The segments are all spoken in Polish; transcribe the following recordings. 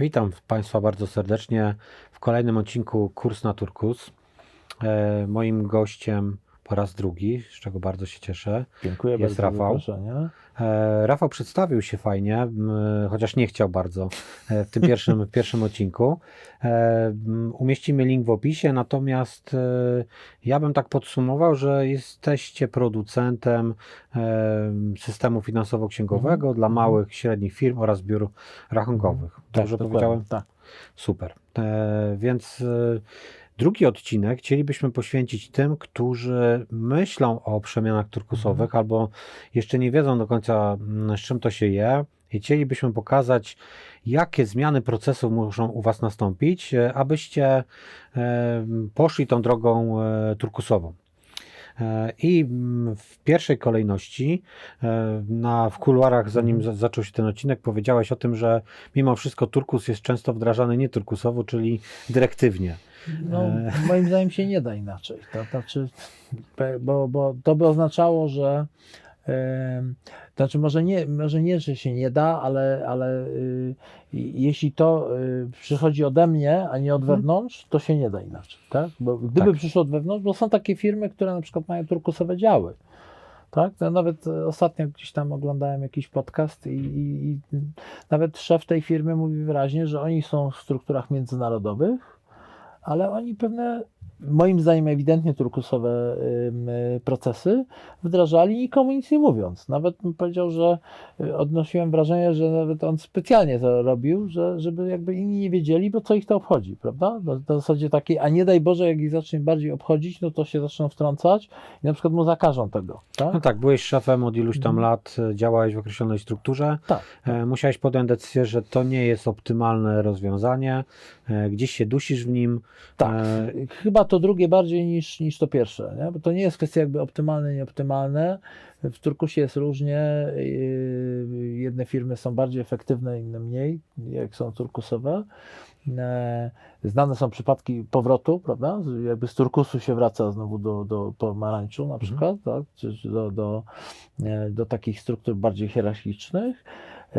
Witam Państwa bardzo serdecznie w kolejnym odcinku Kurs na Turkus. Moim gościem po raz drugi, z czego bardzo się cieszę, dziękuję jest bardzo Rafał. Rafał przedstawił się fajnie, chociaż nie chciał bardzo w tym pierwszym odcinku. Umieścimy link w opisie, natomiast ja bym tak podsumował, że jesteście producentem systemu finansowo-księgowego dla małych, średnich firm oraz biur rachunkowych. Dobrze powiedziałem? Tak. Super. Więc drugi odcinek chcielibyśmy poświęcić tym, którzy myślą o przemianach turkusowych albo jeszcze nie wiedzą do końca, z czym to się je. I chcielibyśmy pokazać, jakie zmiany procesów muszą u Was nastąpić, abyście poszli tą drogą turkusową. I w pierwszej kolejności w kuluarach, zanim zaczął się ten odcinek, powiedziałeś o tym, że mimo wszystko turkus jest często wdrażany nieturkusowo, czyli dyrektywnie. No, moim zdaniem się nie da inaczej. To znaczy, bo to by oznaczało, że może nie, że się nie da, ale jeśli to przychodzi ode mnie, a nie od wewnątrz, to się nie da inaczej, tak? Bo gdyby przyszło od wewnątrz, bo są takie firmy, które na przykład mają turkusowe działy, tak? No, nawet ostatnio gdzieś tam oglądałem jakiś podcast i nawet szef tej firmy mówi wyraźnie, że oni są w strukturach międzynarodowych, ale oni pewne, moim zdaniem ewidentnie turkusowe procesy wdrażali nikomu nic nie mówiąc. Nawet bym powiedział, że odnosiłem wrażenie, że nawet on specjalnie to robił, żeby jakby inni nie wiedzieli, bo co ich to obchodzi, prawda? Na zasadzie takiej, a nie daj Boże, jak ich zacznie bardziej obchodzić, no to się zaczną wtrącać i na przykład mu zakażą tego, tak? No tak, byłeś szefem od iluś tam lat, działałeś w określonej strukturze, tak. Musiałeś podjąć decyzję, że to nie jest optymalne rozwiązanie, gdzieś się dusisz w nim. Tak, chyba to drugie bardziej niż to pierwsze, nie? Bo to nie jest kwestia jakby optymalne, nieoptymalne. W turkusie jest różnie, jedne firmy są bardziej efektywne, inne mniej, jak są turkusowe. Znane są przypadki powrotu, prawda? Jakby z turkusu się wraca znowu do pomarańczu na przykład, tak? Czy do takich struktur bardziej hierarchicznych.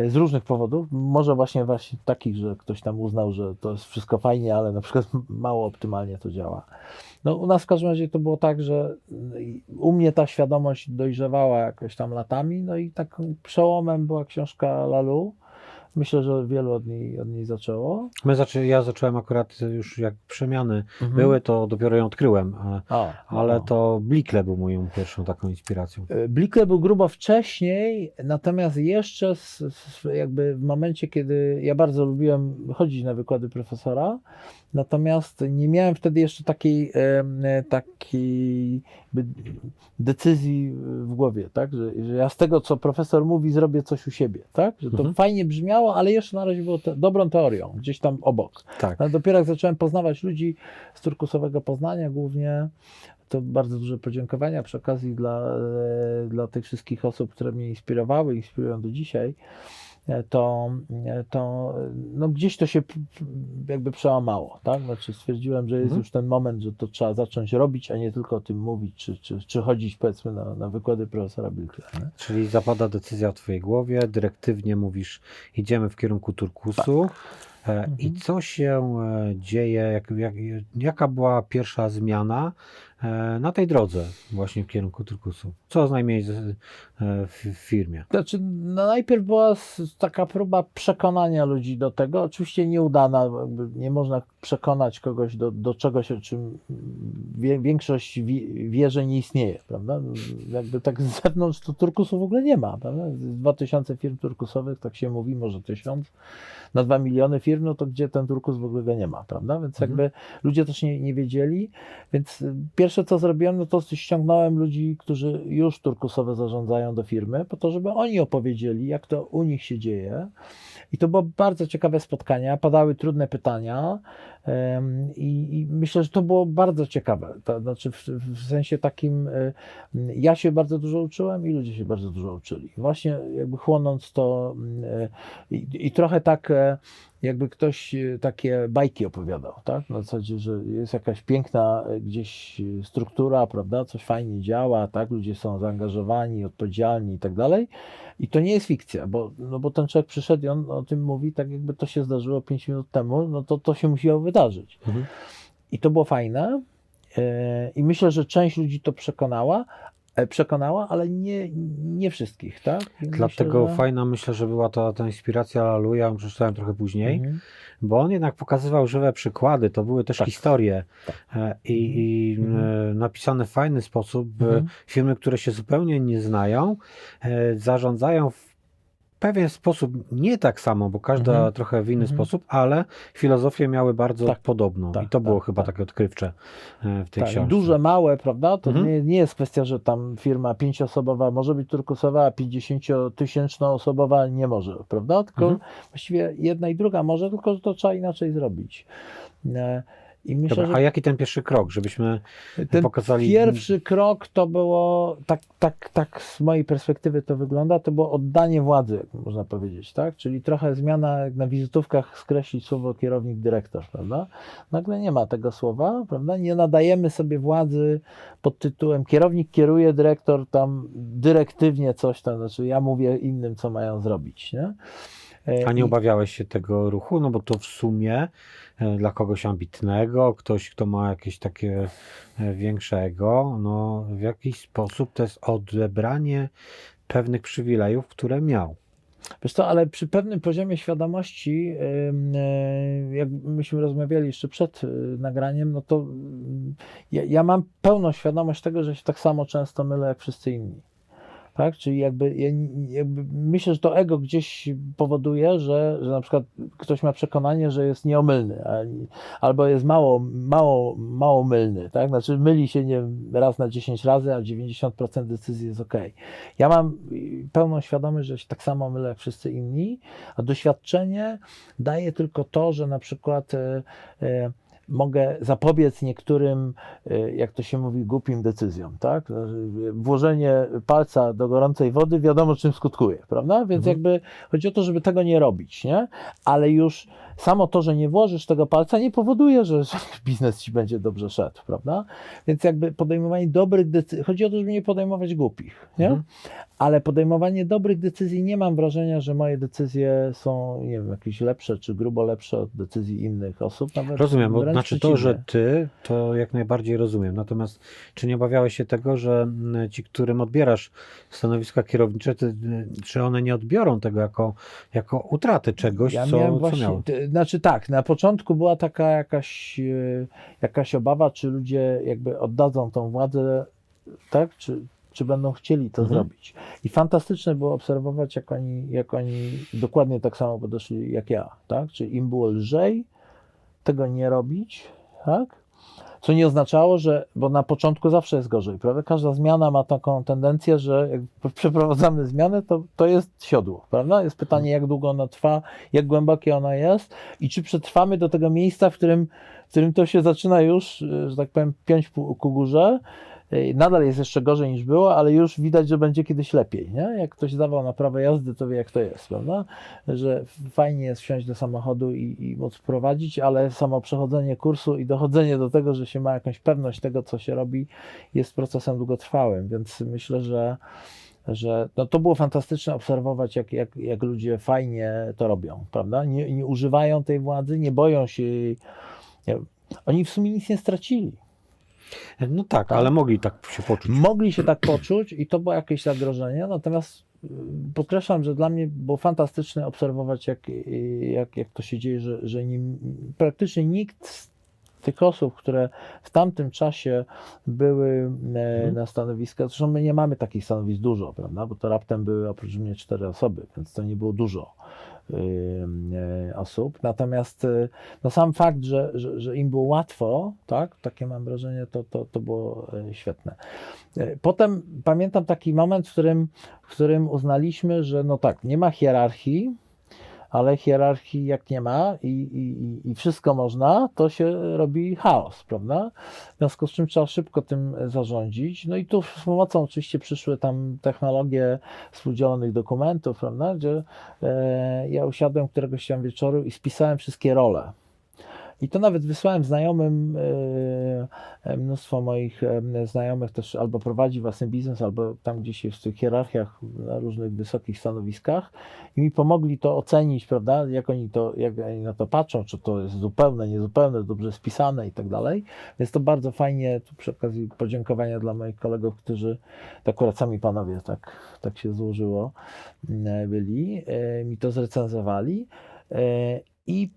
Z różnych powodów, może właśnie takich, że ktoś tam uznał, że to jest wszystko fajnie, ale na przykład mało optymalnie to działa. No u nas w każdym razie to było tak, że u mnie ta świadomość dojrzewała jakoś tam latami, no i takim przełomem była książka Lalu. Myślę, że wielu od niej zaczęło. Ja zacząłem akurat już jak przemiany były, to dopiero ją odkryłem, ale to Blikle był moją pierwszą taką inspiracją. Blikle był grubo wcześniej, natomiast jeszcze jakby w momencie, kiedy ja bardzo lubiłem chodzić na wykłady profesora, natomiast nie miałem wtedy jeszcze takiej decyzji w głowie, tak? Że ja z tego, co profesor mówi, zrobię coś u siebie, tak? Że to fajnie brzmiało, ale jeszcze na razie było dobrą teorią, gdzieś tam obok. Tak. No, dopiero jak zacząłem poznawać ludzi z turkusowego Poznania głównie, to bardzo duże podziękowania przy okazji dla tych wszystkich osób, które mnie inspirowały, inspirują do dzisiaj. To no gdzieś to się jakby przełamało, tak? Znaczy stwierdziłem, że jest już ten moment, że to trzeba zacząć robić, a nie tylko o tym mówić, czy chodzić powiedzmy na wykłady profesora Blikla. Czyli zapada decyzja w Twojej głowie, dyrektywnie mówisz, idziemy w kierunku turkusu. Tak. I co się dzieje, jaka była pierwsza zmiana na tej drodze właśnie w kierunku turkusu? Co znajmniej w firmie? Znaczy, no najpierw była taka próba przekonania ludzi do tego, oczywiście nieudana, nie można przekonać kogoś do czegoś, o czym większość wie, że nie istnieje, prawda? Jakby tak z zewnątrz to turkusu w ogóle nie ma, prawda? 2000 firm turkusowych, tak się mówi, może 1000, na 2 miliony firm, no to gdzie ten turkus w ogóle go nie ma, prawda? Więc jakby ludzie też nie wiedzieli, więc pierwsze co zrobiłem, no to ściągnąłem ludzi, którzy już turkusowe zarządzają do firmy, po to, żeby oni opowiedzieli, jak to u nich się dzieje. I to było bardzo ciekawe spotkania, padały trudne pytania, I myślę, że to było bardzo ciekawe, to znaczy w sensie takim, ja się bardzo dużo uczyłem i ludzie się bardzo dużo uczyli. Właśnie jakby chłonąc to i trochę tak jakby ktoś takie bajki opowiadał, tak? Na zasadzie, że jest jakaś piękna gdzieś struktura, prawda? Coś fajnie działa, tak? Ludzie są zaangażowani, odpowiedzialni i tak dalej. I to nie jest fikcja, bo ten człowiek przyszedł i on o tym mówi, tak jakby to się zdarzyło 5 minut temu, no to się musiało wydarzyć. Mhm. I to było fajne i myślę, że część ludzi to przekonała, ale nie wszystkich, tak? Dlatego myślę, że... fajna myślę, że była ta inspiracja Lalu, ja ją przeczytałem trochę później, bo on jednak pokazywał żywe przykłady, to były też historie i napisane w fajny sposób, firmy, które się zupełnie nie znają, zarządzają w pewien sposób, nie tak samo, bo każda trochę w inny sposób, ale filozofie miały bardzo podobną. I to było chyba takie odkrywcze w tej książce. Duże, małe, prawda? To nie jest kwestia, że tam firma 5-osobowa może być turkusowa, a 50-tysięczno-osobowa nie może, prawda? Tylko właściwie jedna i druga może, tylko że to trzeba inaczej zrobić. I myślę, dobra, a jaki ten pierwszy krok, żebyśmy pokazali? Pierwszy krok to było, tak z mojej perspektywy to wygląda, to było oddanie władzy, można powiedzieć, tak? Czyli trochę zmiana, jak na wizytówkach skreślić słowo kierownik, dyrektor, prawda? Nagle nie ma tego słowa, prawda? Nie nadajemy sobie władzy pod tytułem kierownik kieruje, dyrektor tam dyrektywnie coś tam, znaczy ja mówię innym, co mają zrobić, nie? A nie obawiałeś się tego ruchu? No bo to w sumie dla kogoś ambitnego, ktoś, kto ma jakieś takie większego, no w jakiś sposób to jest odebranie pewnych przywilejów, które miał. Wiesz co, ale przy pewnym poziomie świadomości, jak myśmy rozmawiali jeszcze przed nagraniem, no to ja mam pełną świadomość tego, że się tak samo często mylę jak wszyscy inni. Tak? Czyli jakby myślę, że to ego gdzieś powoduje, że na przykład ktoś ma przekonanie, że jest nieomylny, albo jest mało mylny, tak? Znaczy myli się nie raz na 10 razy, a 90% decyzji jest ok. Ja mam pełną świadomość, że się tak samo mylę jak wszyscy inni, a doświadczenie daje tylko to, że na przykład mogę zapobiec niektórym, jak to się mówi, głupim decyzjom, tak? Włożenie palca do gorącej wody wiadomo czym skutkuje, prawda? Więc jakby chodzi o to, żeby tego nie robić, nie? Ale już samo to, że nie włożysz tego palca nie powoduje, że biznes ci będzie dobrze szedł, prawda? Więc jakby podejmowanie dobrych decyzji, chodzi o to, żeby nie podejmować głupich, nie? Ale podejmowanie dobrych decyzji, nie mam wrażenia, że moje decyzje są, nie wiem, jakieś lepsze czy grubo lepsze od decyzji innych osób. Nawet rozumiem, bo znaczy to, że ty, to jak najbardziej rozumiem. Natomiast czy nie obawiałeś się tego, że ci, którym odbierasz stanowiska kierownicze, czy one nie odbiorą tego jako utratę czegoś, ja co miały? Znaczy tak, na początku była taka jakaś obawa, czy ludzie jakby oddadzą tą władzę, tak? Czy będą chcieli to zrobić. I fantastyczne było obserwować, jak oni dokładnie tak samo podeszli jak ja, tak? Czyli im było lżej tego nie robić, tak? Co nie oznaczało, że, bo na początku zawsze jest gorzej, prawda? Każda zmiana ma taką tendencję, że jak przeprowadzamy zmianę, to jest siodło, prawda? Jest pytanie, jak długo ona trwa, jak głębokie ona jest i czy przetrwamy do tego miejsca, w którym to się zaczyna już, że tak powiem, piąć ku górze. Nadal jest jeszcze gorzej niż było, ale już widać, że będzie kiedyś lepiej, nie? Jak ktoś zdawał na prawo jazdy, to wie jak to jest, prawda? Że fajnie jest wsiąść do samochodu i móc prowadzić, ale samo przechodzenie kursu i dochodzenie do tego, że się ma jakąś pewność tego, co się robi, jest procesem długotrwałym, więc myślę, że no to było fantastyczne obserwować, jak ludzie fajnie to robią, prawda? Nie używają tej władzy, nie boją się jej. Oni w sumie nic nie stracili. No tak, ale mogli tak się poczuć. Mogli się tak poczuć i to było jakieś zagrożenie, natomiast podkreślam, że dla mnie było fantastyczne obserwować, jak to się dzieje, że praktycznie nikt z tych osób, które w tamtym czasie były na stanowiskach, zresztą my nie mamy takich stanowisk dużo, prawda, bo to raptem były oprócz mnie 4 osoby, więc to nie było dużo osób, natomiast no sam fakt, że im było łatwo, tak, takie mam wrażenie, to było świetne. Potem pamiętam taki moment, w którym uznaliśmy, że no tak, nie ma hierarchii, ale hierarchii jak nie ma i wszystko można, to się robi chaos, prawda? W związku z czym trzeba szybko tym zarządzić. No i tu z pomocą oczywiście przyszły tam technologie współdzielonych dokumentów, prawda? Gdzie ja usiadłem któregoś tam wieczoru i spisałem wszystkie role. I to nawet wysłałem znajomym, mnóstwo moich znajomych też albo prowadzi własny biznes, albo tam gdzieś jest w tych hierarchiach, na różnych wysokich stanowiskach i mi pomogli to ocenić, prawda, jak oni na to patrzą, czy to jest zupełne, niezupełne, dobrze spisane i tak dalej. Więc to bardzo fajnie, tu przy okazji podziękowania dla moich kolegów, którzy, to akurat sami panowie, tak się złożyło, byli, mi to zrecenzowali i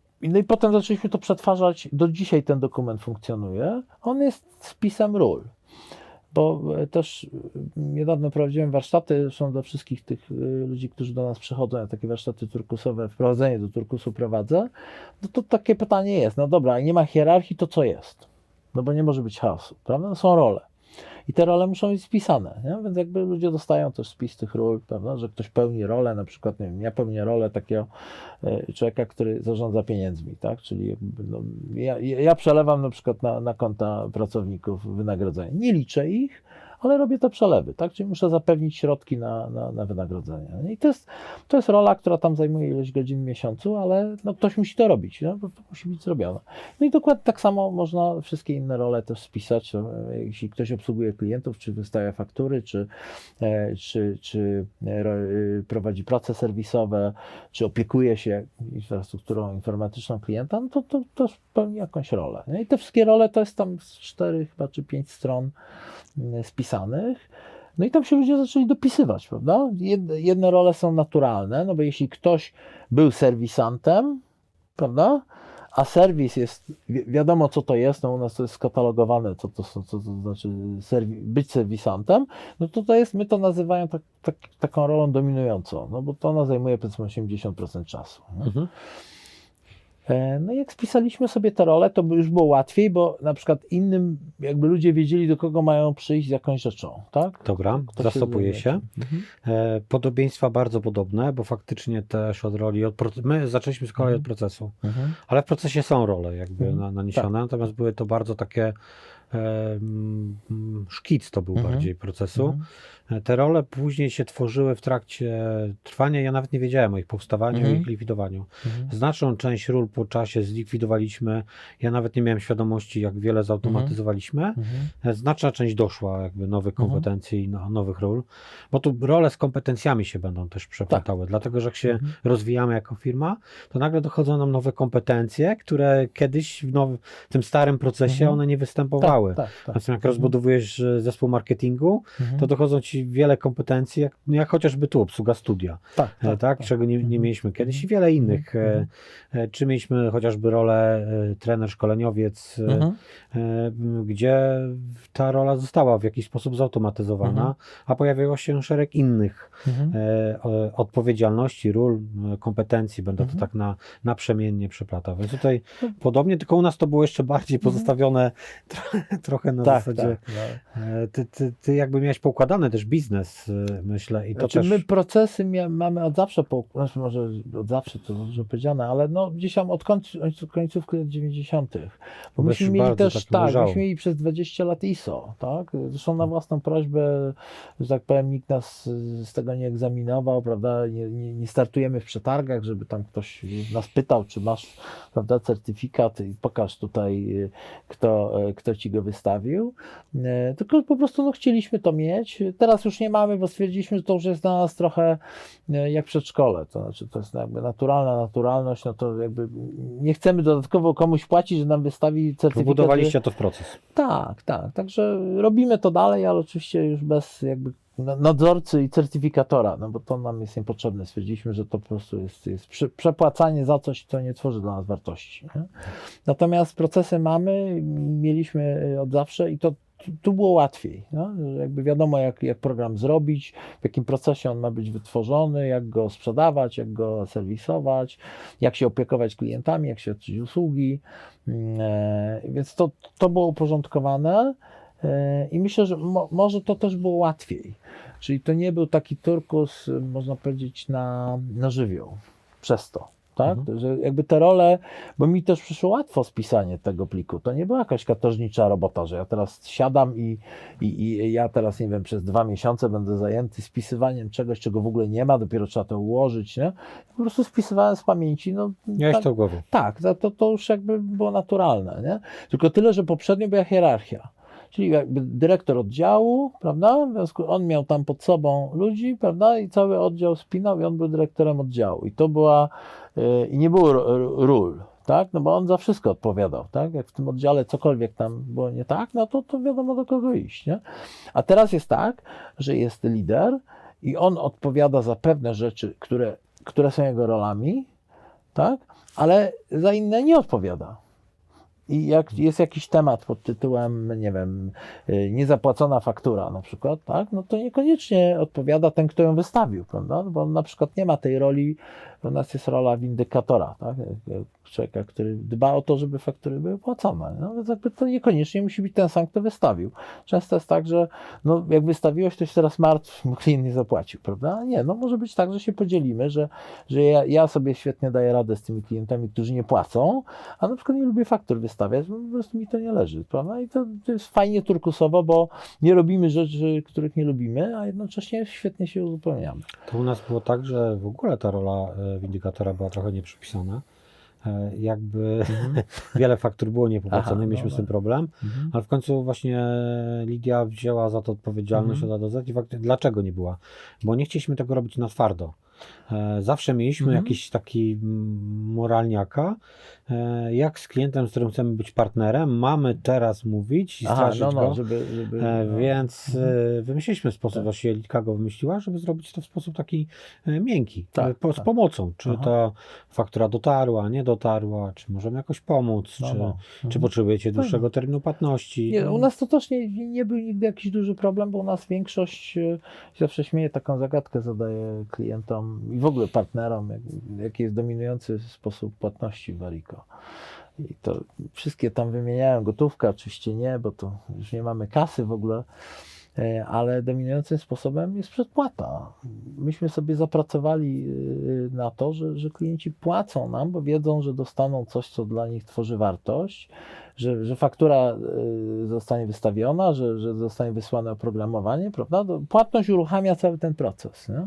potem zaczęliśmy to przetwarzać. Do dzisiaj ten dokument funkcjonuje. On jest spisem ról, bo też niedawno prowadziłem warsztaty, są dla wszystkich tych ludzi, którzy do nas przychodzą, ja takie warsztaty turkusowe, wprowadzenie do turkusu prowadzę. No to takie pytanie jest, no dobra, nie ma hierarchii, to co jest? No bo nie może być chaosu, prawda? No są role. I te role muszą być spisane, nie? Więc jakby ludzie dostają też spis tych ról, prawda? Że ktoś pełni rolę, na przykład, nie wiem, ja pełnię rolę takiego człowieka, który zarządza pieniędzmi, tak? Czyli jakby, no, ja przelewam na przykład na konta pracowników wynagrodzenia. Nie liczę ich, ale robię te przelewy, tak? Czyli muszę zapewnić środki na wynagrodzenia. I to jest rola, która tam zajmuje ileś godzin w miesiącu, ale no, ktoś musi to robić, no, bo to musi być zrobione. No i dokładnie tak samo można wszystkie inne role też spisać. Jeśli ktoś obsługuje klientów, czy wystawia faktury, czy prowadzi prace serwisowe, czy opiekuje się infrastrukturą informatyczną klienta, no to też pełni jakąś rolę. I te wszystkie role to jest tam z 4 chyba, czy 5 stron spisanych. No i tam się ludzie zaczęli dopisywać, prawda? Jedne role są naturalne, no bo jeśli ktoś był serwisantem, prawda? A serwis jest, wiadomo co to jest, no u nas to jest skatalogowane, co to znaczy być serwisantem, no to jest, my to nazywamy taką rolą dominującą, no bo to ona zajmuje powiedzmy 80% czasu. Mhm. No i jak spisaliśmy sobie te role, to już było łatwiej, bo na przykład innym jakby ludzie wiedzieli, do kogo mają przyjść z jakąś rzeczą, tak? Dobra, zastopuje się. Mhm. Podobieństwa bardzo podobne, bo faktycznie też od roli, my zaczęliśmy z kolei od procesu, ale w procesie są role jakby naniesione, tak. Natomiast były to bardzo takie szkic to był bardziej procesu. Te role później się tworzyły w trakcie trwania, ja nawet nie wiedziałem o ich powstawaniu i ich likwidowaniu. Znaczną część ról po czasie zlikwidowaliśmy, ja nawet nie miałem świadomości, jak wiele zautomatyzowaliśmy. Znaczna część doszła jakby nowych kompetencji i nowych ról, bo tu role z kompetencjami się będą też przeplatały, tak. Dlatego, że jak się rozwijamy jako firma, to nagle dochodzą nam nowe kompetencje, które kiedyś w tym starym procesie one nie występowały. Tak. Natomiast jak rozbudowujesz zespół marketingu, to dochodzą ci wiele kompetencji, jak chociażby tu obsługa studia, tak? Czego nie mieliśmy kiedyś i wiele innych. Czy mieliśmy chociażby rolę trener, szkoleniowiec, gdzie ta rola została w jakiś sposób zautomatyzowana, a pojawiło się szereg innych odpowiedzialności, ról, kompetencji, będę to tak naprzemiennie przeplata. Więc tutaj podobnie, tylko u nas to było jeszcze bardziej pozostawione trochę na zasadzie. Tak. Ty jakby miałeś poukładany też biznes, myślę. I to znaczy też... My procesy mamy od zawsze, znaczy może od zawsze to dużo powiedziane, ale no gdzieś tam od końcówki lat 90. Bo myśmy mieli też, myśmy mieli przez 20 lat ISO, tak? Zresztą na własną prośbę, że tak powiem, nikt nas z tego nie egzaminował, prawda? Nie startujemy w przetargach, żeby tam ktoś nas pytał, czy masz, prawda, certyfikat i pokaż tutaj, kto ci go wystawił, tylko po prostu chcieliśmy to mieć. Teraz już nie mamy, bo stwierdziliśmy, że to już jest dla nas trochę jak przedszkole, to znaczy to jest jakby naturalność, no to jakby nie chcemy dodatkowo komuś płacić, że nam wystawi certyfikat. Budowaliście to w proces. Tak, także robimy to dalej, ale oczywiście już bez jakby nadzorcy i certyfikatora, no bo to nam jest niepotrzebne. Stwierdziliśmy, że to po prostu jest przepłacanie za coś, co nie tworzy dla nas wartości. Nie? Natomiast procesy mieliśmy od zawsze i to tu było łatwiej, no? Jakby wiadomo jak program zrobić, w jakim procesie on ma być wytworzony, jak go sprzedawać, jak go serwisować, jak się opiekować klientami, jak świadczyć usługi, więc to było uporządkowane. I myślę, że może to też było łatwiej. Czyli to nie był taki turkus, można powiedzieć, na żywioł przez to. tak? Mhm. Że jakby te role, bo mi też przyszło łatwo spisanie tego pliku. To nie była jakaś katorżnicza robota, że ja teraz siadam i ja teraz, nie wiem, przez 2 miesiące będę zajęty spisywaniem czegoś, czego w ogóle nie ma, dopiero trzeba to ułożyć, nie? Po prostu spisywałem z pamięci, no. Miałeś tak, to w głowie. Tak, to już jakby było naturalne, nie? Tylko tyle, że poprzednio była hierarchia. Czyli jakby dyrektor oddziału, prawda? W związku on miał tam pod sobą ludzi, prawda? I cały oddział spinał i on był dyrektorem oddziału. I to była, i nie było ról, tak? No bo on za wszystko odpowiadał, tak? Jak w tym oddziale cokolwiek tam było nie tak, no to wiadomo do kogo iść, nie? A teraz jest tak, że jest lider i on odpowiada za pewne rzeczy, które są jego rolami, tak? Ale za inne nie odpowiada. I jak jest jakiś temat pod tytułem, nie wiem, niezapłacona faktura na przykład, tak, no to niekoniecznie odpowiada ten, kto ją wystawił, prawda, bo on na przykład nie ma tej roli, u nas jest rola windykatora, tak, człowieka, który dba o to, żeby faktury były płacone, no więc jakby to niekoniecznie musi być ten sam, kto wystawił. Często jest tak, że no jak wystawiłeś, to się teraz martw, klient nie zapłacił, prawda, nie, no może być tak, że się podzielimy, że ja sobie świetnie daję radę z tymi klientami, którzy nie płacą, a na przykład nie lubię faktur wystawiać, bo po prostu mi to nie leży, prawda, i to jest fajnie turkusowo, bo nie robimy rzeczy, których nie lubimy, a jednocześnie świetnie się uzupełniamy. To u nas było tak, że w ogóle ta rola windykatora była trochę nieprzypisana, jakby wiele faktur było niepopłaconych, mieliśmy z tym problem, ale w końcu właśnie Lidia wzięła za to odpowiedzialność od A do Z i faktycznie dlaczego nie była? Bo nie chcieliśmy tego robić na twardo. Zawsze mieliśmy jakiś taki moralniaka, jak z klientem, z którym chcemy być partnerem, mamy teraz mówić i strażyć go, więc wymyśliliśmy sposób, właśnie Jelitka go wymyśliła, żeby zrobić to w sposób taki miękki, z pomocą, czy ta faktura dotarła, nie dotarła, czy możemy jakoś pomóc, czy potrzebujecie dłuższego terminu płatności. Nie, u nas to też nie był nigdy jakiś duży problem, bo u nas większość, zawsze śmieję, taką zagadkę zadaję klientom, i w ogóle partnerom, jaki jest dominujący sposób płatności w Varico. I to wszystkie tam wymieniałem, gotówka oczywiście nie, bo to już nie mamy kasy w ogóle, ale dominującym sposobem jest przedpłata. Myśmy sobie zapracowali na to, że klienci płacą nam, bo wiedzą, że dostaną coś, co dla nich tworzy wartość, że faktura zostanie wystawiona, że zostanie wysłane oprogramowanie, prawda? Płatność uruchamia cały ten proces, nie?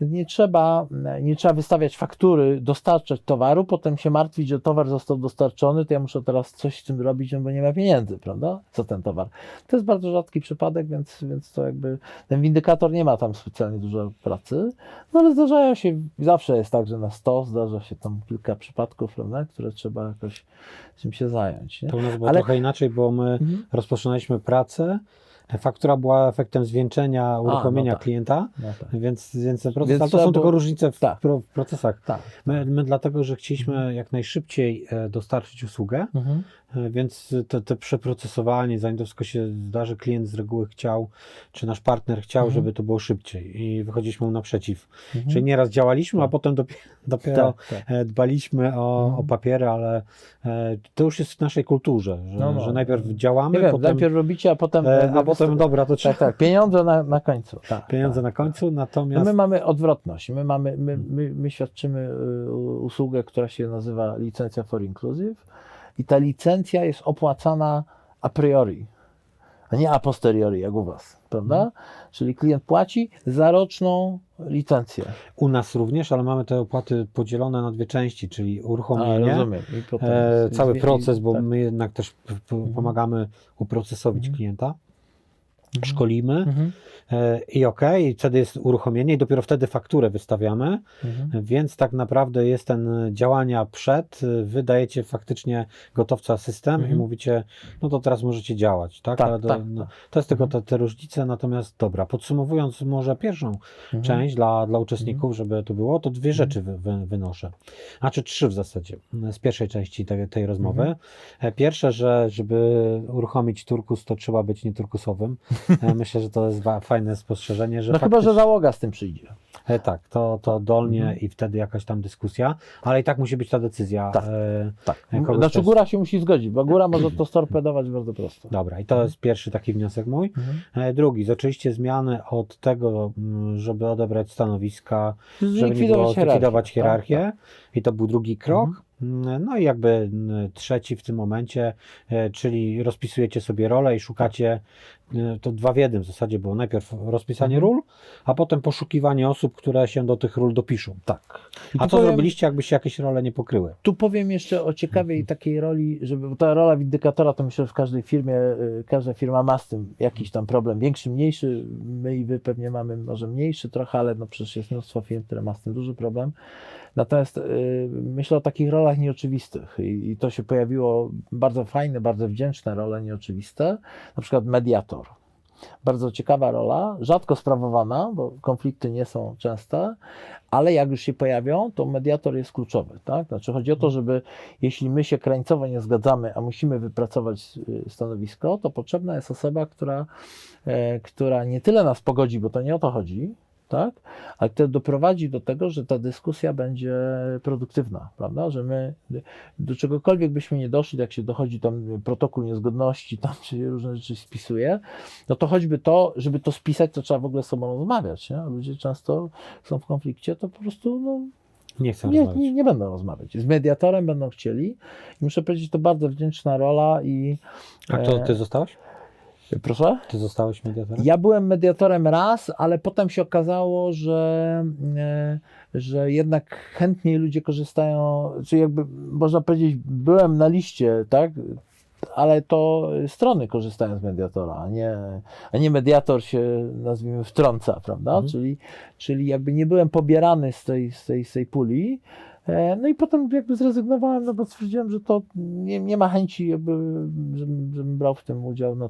Nie trzeba wystawiać faktury, dostarczać towaru, potem się martwić, że towar został dostarczony, to ja muszę teraz coś z tym robić, bo nie ma pieniędzy, prawda, za ten towar. To jest bardzo rzadki przypadek, więc to jakby ten windykator nie ma tam specjalnie dużo pracy, no ale zdarzają się, zawsze jest tak, że na 100 zdarza się tam kilka przypadków, prawda, które trzeba jakoś czym się zająć. Nie? To u nas było trochę inaczej, bo my rozpoczynaliśmy pracę. Faktura była efektem zwieńczenia, uruchomienia klienta, więc ten proces, ale to są tylko różnice w procesach. Tak. My dlatego, że chcieliśmy jak najszybciej dostarczyć usługę, więc te przeprocesowanie, zanim to wszystko się zdarzy, klient z reguły chciał, czy nasz partner chciał, żeby to było szybciej i wychodziliśmy mu naprzeciw. Czyli nieraz działaliśmy, a potem dopiero dbaliśmy o papiery, ale to już jest w naszej kulturze, że najpierw działamy, najpierw robicie, a potem... dobra, to trzeba. Tak, pieniądze na końcu. Pieniądze na końcu, natomiast... No my mamy odwrotność. My świadczymy usługę, która się nazywa licencja for inclusive i ta licencja jest opłacana a priori, a nie a posteriori, jak u was, prawda? Czyli klient płaci za roczną licencję. U nas również, ale mamy te opłaty podzielone na 2 części, czyli uruchomienie, cały proces, bo my jednak też pomagamy uprocesowić klienta. Szkolimy i wtedy jest uruchomienie i dopiero wtedy fakturę wystawiamy, więc tak naprawdę jest ten działania przed, wydajecie faktycznie gotowca system i mówicie, no to teraz możecie działać, tak? To jest tylko te różnice, natomiast dobra, podsumowując może pierwszą część dla uczestników, żeby to było, to 2 rzeczy wynoszę, znaczy 3 w zasadzie z pierwszej części tej rozmowy. Pierwsze, że żeby uruchomić turkus, to trzeba być nieturkusowym. Myślę, że to jest fajne spostrzeżenie, że no chyba, że załoga z tym przyjdzie. Tak, to dolnie i wtedy jakaś tam dyskusja, ale i tak musi być ta decyzja. Tak, tak. Znaczy góra się musi zgodzić, bo góra może to storpedować bardzo prosto. Dobra, i to jest pierwszy taki wniosek mój. Drugi, z oczywiście zmiany od tego, żeby odebrać stanowiska, zlikwidować hierarchię. Tak, tak. I to był drugi krok. No i jakby trzeci w tym momencie, czyli rozpisujecie sobie rolę i szukacie, to dwa w jednym w zasadzie było, najpierw rozpisanie ról, a potem poszukiwanie osób, które się do tych ról dopiszą. Tak. A co zrobiliście, jakby się jakieś role nie pokryły? Tu powiem jeszcze o ciekawej takiej roli, żeby ta rola windykatora, to myślę, że w każdej firmie, każda firma ma z tym jakiś tam problem, większy, mniejszy, my i wy pewnie mamy może mniejszy trochę, ale no przecież jest mnóstwo firm, które ma z tym duży problem. Natomiast myślę o takich rolach nieoczywistych i to się pojawiło, bardzo fajne, bardzo wdzięczne role nieoczywiste, na przykład mediator. Bardzo ciekawa rola, rzadko sprawowana, bo konflikty nie są częste, ale jak już się pojawią, to mediator jest kluczowy, tak? Znaczy chodzi o to, żeby jeśli my się krańcowo nie zgadzamy, a musimy wypracować stanowisko, to potrzebna jest osoba, która nie tyle nas pogodzi, bo to nie o to chodzi, tak? Ale to doprowadzi do tego, że ta dyskusja będzie produktywna, prawda? Że my do czegokolwiek byśmy nie doszli, jak się dochodzi tam protokół niezgodności, tam się różne rzeczy spisuje, no to choćby to, żeby to spisać, to trzeba w ogóle z sobą rozmawiać, nie? Ludzie często są w konflikcie, to po prostu no, nie będą rozmawiać. Z mediatorem będą chcieli i muszę powiedzieć, to bardzo wdzięczna rola i... A to ty zostałeś? Proszę? Ty zostałeś mediatorem? Ja byłem mediatorem raz, ale potem się okazało, że jednak chętniej ludzie korzystają, czyli jakby można powiedzieć, byłem na liście, tak? Ale to strony korzystają z mediatora, a nie mediator się, nazwijmy, wtrąca, prawda? Czyli jakby nie byłem pobierany z tej puli. No i potem jakby zrezygnowałem, no bo stwierdziłem, że to nie ma chęci, jakby, żebym brał w tym udział, no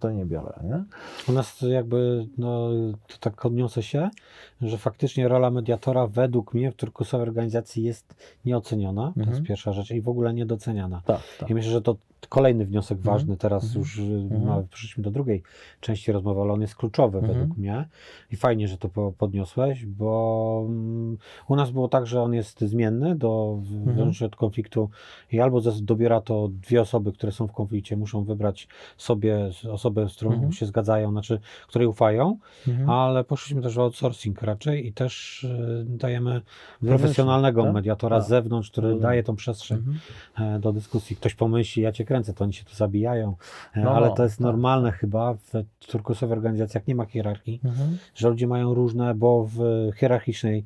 to nie biorę. Nie? U nas jakby, no to tak odniosę się, że faktycznie rola mediatora według mnie w turkusowej organizacji jest nieoceniona, to jest pierwsza rzecz, i w ogóle niedoceniana. Tak, tak. I myślę, że to kolejny wniosek ważny, teraz już przejdźmy do drugiej części rozmowy, ale on jest kluczowy według mnie i fajnie, że to podniosłeś, bo u nas było tak, że on jest zmienny, zależy od konfliktu i albo dobiera to dwie osoby, które są w konflikcie, muszą wybrać sobie osobę, z którą się zgadzają, znaczy której ufają, ale poszliśmy też w outsourcing raczej i też dajemy profesjonalnego mediatora z zewnątrz, który daje tą przestrzeń do dyskusji. Ktoś pomyśli, ja cię kręcę, to oni się tu zabijają, ale to jest normalne chyba w turkusowych organizacjach, nie ma hierarchii, że ludzie mają różne, bo w hierarchicznej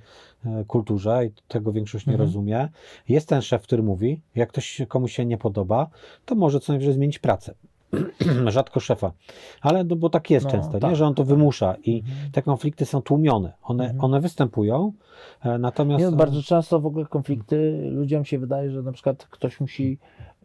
kulturze i tego większość nie rozumie. Jest ten szef, który mówi, jak ktoś komuś się nie podoba, to może co najwyżej zmienić pracę. Rzadko szefa, ale no, bo tak jest często, tak, nie? Że on to wymusza i te konflikty są tłumione, one występują, natomiast... Nie, bardzo często w ogóle konflikty, ludziom się wydaje, że na przykład ktoś musi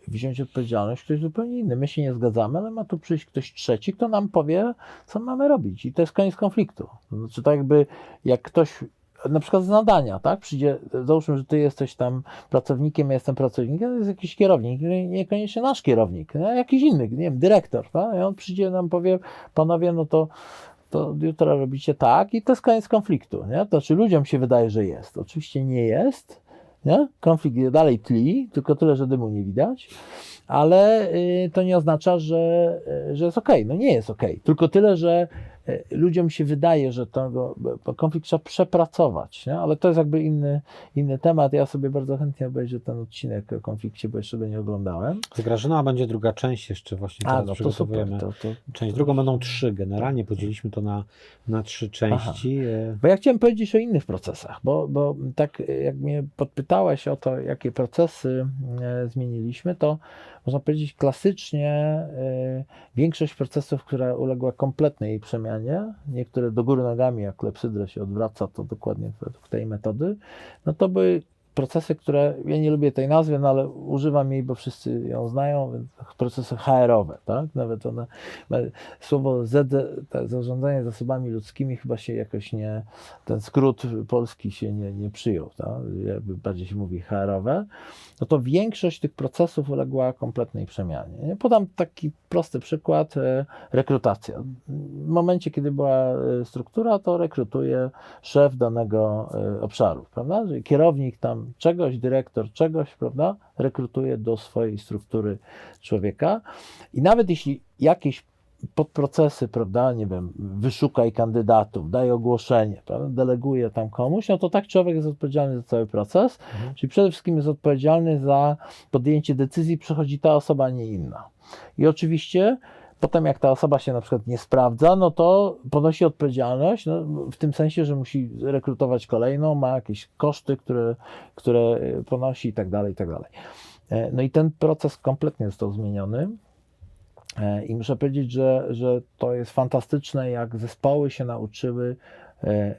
wziąć odpowiedzialność, ktoś zupełnie inny. My się nie zgadzamy, ale ma tu przyjść ktoś trzeci, kto nam powie, co mamy robić i to jest koniec konfliktu. Znaczy tak jakby, jak ktoś na przykład z nadania, tak? Przyjdzie, załóżmy, że ty jesteś tam pracownikiem, ja jestem pracownikiem, to jest jakiś kierownik, niekoniecznie nasz kierownik, jakiś inny, nie wiem, dyrektor, tak? I on przyjdzie i nam powie, panowie, no to jutro robicie tak i to jest koniec konfliktu, nie? To znaczy ludziom się wydaje, że jest. Oczywiście nie jest, nie? Konflikt dalej tli, tylko tyle, że dymu nie widać, ale to nie oznacza, że jest okej. No nie jest okej, tylko tyle, że ludziom się wydaje, że konflikt trzeba przepracować, nie? Ale to jest jakby inny temat. Ja sobie bardzo chętnie obejrzę ten odcinek o konflikcie, bo jeszcze go nie oglądałem. Z Grażyna będzie druga część jeszcze właśnie, teraz no, przygotowujemy część drugą, będą trzy generalnie, podzieliliśmy to na trzy części. Aha. Bo ja chciałem powiedzieć o innych procesach, bo tak jak mnie podpytałeś o to, jakie procesy zmieniliśmy, to można powiedzieć klasycznie większość procesów, która uległa kompletnej przemianie, niektóre do góry nogami, jak klepsydrę się odwraca, to dokładnie według tej metody, no to były procesy, które, ja nie lubię tej nazwy, no ale używam jej, bo wszyscy ją znają, więc procesy HR-owe, tak? Nawet one, słowo Z, tak, zarządzanie zasobami ludzkimi chyba się jakoś nie, ten skrót polski się nie przyjął, tak? Jakby bardziej się mówi HR-owe, no to większość tych procesów uległa kompletnej przemianie. Ja podam taki prosty przykład, rekrutacja. W momencie, kiedy była struktura, to rekrutuje szef danego obszaru, prawda? Czyli kierownik tam czegoś, dyrektor czegoś, prawda, rekrutuje do swojej struktury człowieka i nawet jeśli jakieś podprocesy, prawda, nie wiem, wyszukaj kandydatów, daj ogłoszenie, prawda, deleguje tam komuś, no to tak człowiek jest odpowiedzialny za cały proces, czyli przede wszystkim jest odpowiedzialny za podjęcie decyzji, przychodzi ta osoba, nie inna. I oczywiście potem jak ta osoba się na przykład nie sprawdza, no to ponosi odpowiedzialność, no, w tym sensie, że musi rekrutować kolejną, ma jakieś koszty, które ponosi i tak dalej, i tak dalej. No i ten proces kompletnie został zmieniony. I muszę powiedzieć, że to jest fantastyczne, jak zespoły się nauczyły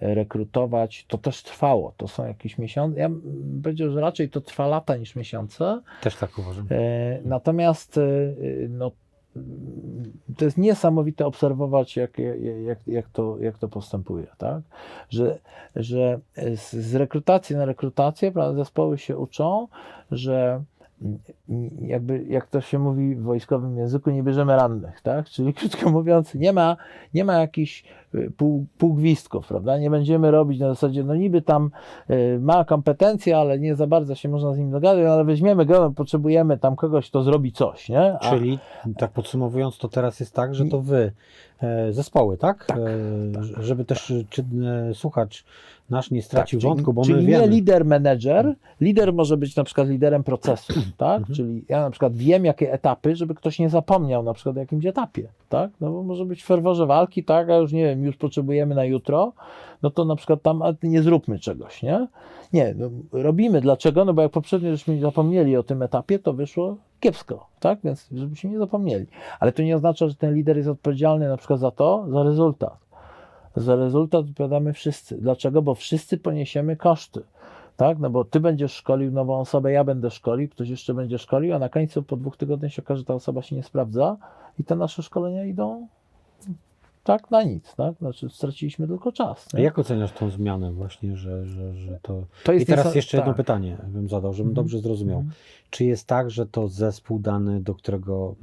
rekrutować. To też trwało, to są jakieś miesiące. Ja bym powiedział, że raczej to trwa lata niż miesiące. Też tak uważam. Natomiast no, to jest niesamowite obserwować, jak to postępuje, tak? Że z rekrutacji na rekrutację, prawda, zespoły się uczą, że jakby, jak to się mówi w wojskowym języku, nie bierzemy rannych, tak? Czyli krótko mówiąc, nie ma jakichś półgwizdków, prawda? Nie będziemy robić na zasadzie, no niby tam ma kompetencje, ale nie za bardzo się można z nim dogadać, ale weźmiemy go, potrzebujemy tam kogoś, kto zrobi coś, nie? Czyli, tak podsumowując, to teraz jest tak, że to wy, zespoły, tak? Tak, tak. Żeby też słuchacz nasz nie stracił tak, wątku, bo czyli my wiemy. Czyli nie lider, menedżer. Lider może być na przykład liderem procesu, tak? Czyli ja na przykład wiem, jakie etapy, żeby ktoś nie zapomniał na przykład o jakimś etapie, tak? No bo może być w ferworze walki, tak? A już nie wiem, już potrzebujemy na jutro, no to na przykład tam, ale nie zróbmy czegoś, nie? Nie, no, robimy. Dlaczego? No bo jak poprzednio żeśmy zapomnieli o tym etapie, to wyszło kiepsko, tak? Więc żebyśmy nie zapomnieli. Ale to nie oznacza, że ten lider jest odpowiedzialny na przykład za to, za rezultat. Za rezultat odpowiadamy wszyscy. Dlaczego? Bo wszyscy poniesiemy koszty, tak? No bo ty będziesz szkolił nową osobę, ja będę szkolił, ktoś jeszcze będzie szkolił, a na końcu po 2 tygodniach się okaże, że ta osoba się nie sprawdza i te nasze szkolenia idą tak na nic, tak? Znaczy straciliśmy tylko czas. Nie? A jak oceniasz tą zmianę właśnie, że to jest... I teraz jeszcze jedno pytanie bym zadał, żebym dobrze zrozumiał. Czy jest tak, że to zespół dany, do którego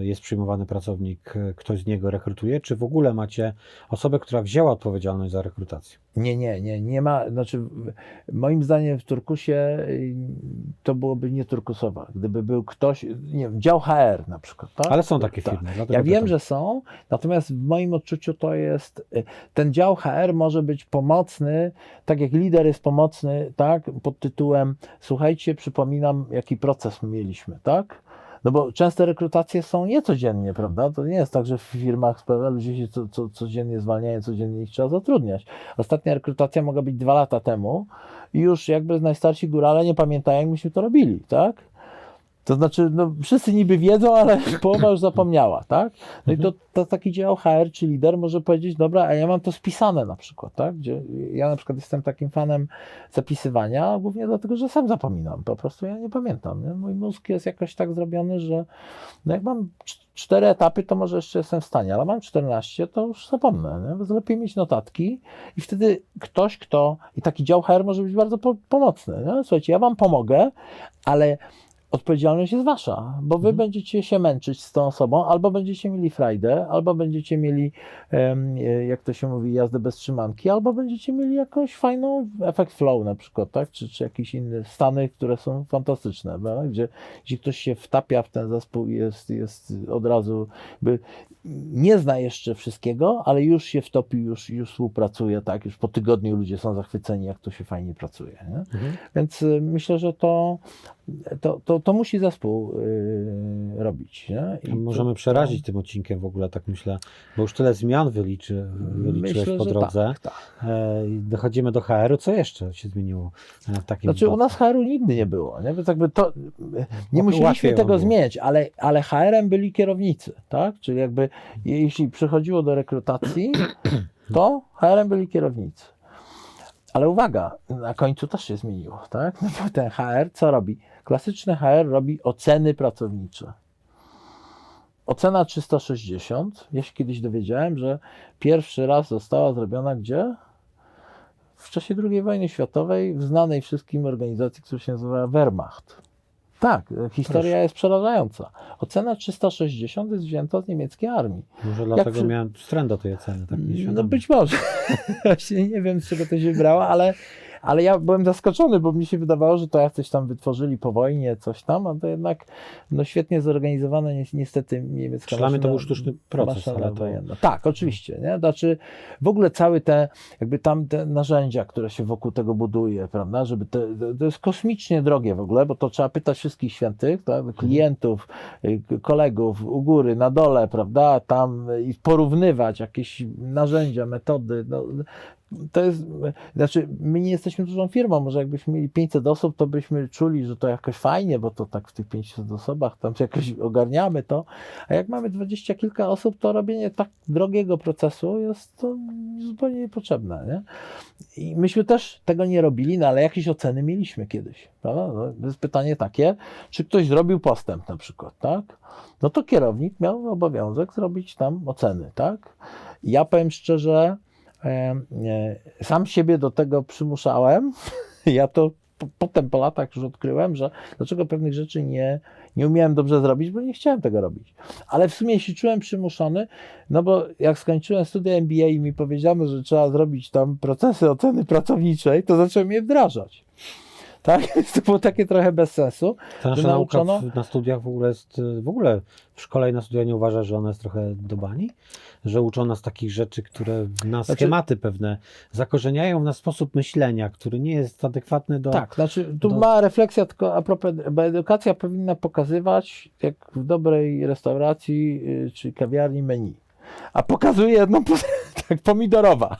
jest przyjmowany pracownik, ktoś z niego rekrutuje, czy w ogóle macie osobę, która wzięła odpowiedzialność za rekrutację? Nie ma, znaczy moim zdaniem w Turkusie to byłoby nie turkusowa, gdyby był ktoś, nie wiem, dział HR na przykład, tak? Ale są takie firmy. Tak. Ja wiem, że są, natomiast w moim odczuciu to jest, ten dział HR może być pomocny, tak jak lider jest pomocny, tak, pod tytułem, słuchajcie, przypominam, jaki proces mieliśmy, tak? No bo częste rekrutacje są niecodziennie, prawda? To nie jest tak, że w firmach ludzie się codziennie zwalniają, codziennie ich trzeba zatrudniać. Ostatnia rekrutacja mogła być 2 lata temu i już jakby najstarsi górale nie pamiętają, jak myśmy to robili, tak? To znaczy, no wszyscy niby wiedzą, ale połowa już zapomniała, tak? No i to taki dział HR czy lider może powiedzieć, dobra, a ja mam to spisane na przykład, tak? Gdzie ja na przykład jestem takim fanem zapisywania, głównie dlatego, że sam zapominam, po prostu ja nie pamiętam, nie? Mój mózg jest jakoś tak zrobiony, że no jak mam 4 etapy, to może jeszcze jestem w stanie, ale mam 14, to już zapomnę, nie? Więc lepiej mieć notatki i wtedy ktoś, kto... I taki dział HR może być bardzo pomocny, nie? Słuchajcie, ja wam pomogę, ale... Odpowiedzialność jest wasza, bo wy będziecie się męczyć z tą osobą, albo będziecie mieli frajdę, albo będziecie mieli, jak to się mówi, jazdę bez trzymanki, albo będziecie mieli jakąś fajną efekt flow na przykład, tak? Czy jakieś inne stany, które są fantastyczne, gdzie ktoś się wtapia w ten zespół i jest od razu, nie zna jeszcze wszystkiego, ale już się wtopił, już współpracuje, tak? Już po tygodniu ludzie są zachwyceni, jak to się fajnie pracuje, nie? Więc myślę, że to musi zespół robić. Nie? Możemy przerazić tym odcinkiem w ogóle, tak myślę, bo już tyle zmian wyliczyłeś po drodze. Tak. Dochodzimy do HR-u. Co jeszcze się zmieniło w takim... Znaczy u nas HR-u nigdy nie było. Nie, więc jakby to, nie musieliśmy tego zmieniać, ale HR-em byli kierownicy. Tak? Czyli jakby jeśli przychodziło do rekrutacji, to HR-em byli kierownicy. Ale uwaga, na końcu też się zmieniło, tak? No bo ten HR co robi? Klasyczny HR robi oceny pracownicze. Ocena 360. Ja się kiedyś dowiedziałem, że pierwszy raz została zrobiona gdzie? W czasie II wojny światowej w znanej wszystkim organizacji, która się nazywała Wehrmacht. Tak, historia jest przerażająca. Ocena 360 jest wzięta z niemieckiej armii. Może dlatego miałem wstręt do tej oceny. Tak no być może. Właśnie nie wiem, z czego to się brało, ale ja byłem zaskoczony, bo mi się wydawało, że to jak coś tam wytworzyli po wojnie, coś tam, a to jednak no, świetnie zorganizowane niestety niemiecka maszyna. To był sztuczny proces. Tak, oczywiście. Nie? Znaczy w ogóle cały te, jakby tam te narzędzia, które się wokół tego buduje, prawda, żeby to jest kosmicznie drogie w ogóle, bo to trzeba pytać wszystkich świętych, tak? Klientów, kolegów u góry, na dole, prawda, tam i porównywać jakieś narzędzia, metody, no, to jest, znaczy my nie jesteśmy dużą firmą, może jakbyśmy mieli 500 osób, to byśmy czuli, że to jakoś fajnie, bo to tak w tych 500 osobach tam jakoś ogarniamy to, a jak mamy 20 kilka osób, to robienie tak drogiego procesu jest to zupełnie niepotrzebne, nie? I myśmy też tego nie robili, no ale jakieś oceny mieliśmy kiedyś, prawda? No, jest pytanie takie, czy ktoś zrobił postęp na przykład, tak? No to kierownik miał obowiązek zrobić tam oceny, tak? I ja powiem szczerze, sam siebie do tego przymuszałem. Ja to potem po latach już odkryłem, że dlaczego pewnych rzeczy nie umiałem dobrze zrobić, bo nie chciałem tego robić. Ale w sumie się czułem przymuszony, no bo jak skończyłem studia MBA i mi powiedziano, że trzeba zrobić tam procesy oceny pracowniczej, to zacząłem je wdrażać. Tak? To było takie trochę bez sensu. Ta nasza nauka na studiach w ogóle jest, w szkole i na studiach nie uważasz, że ona jest trochę do bani? Że uczą nas takich rzeczy, które nas schematy pewne zakorzeniają w nas sposób myślenia, który nie jest adekwatny do... Tak, znaczy tu mała refleksja tylko a propos, bo edukacja powinna pokazywać, jak w dobrej restauracji czy kawiarni menu. A pokazuje jedną tak, pomidorowa.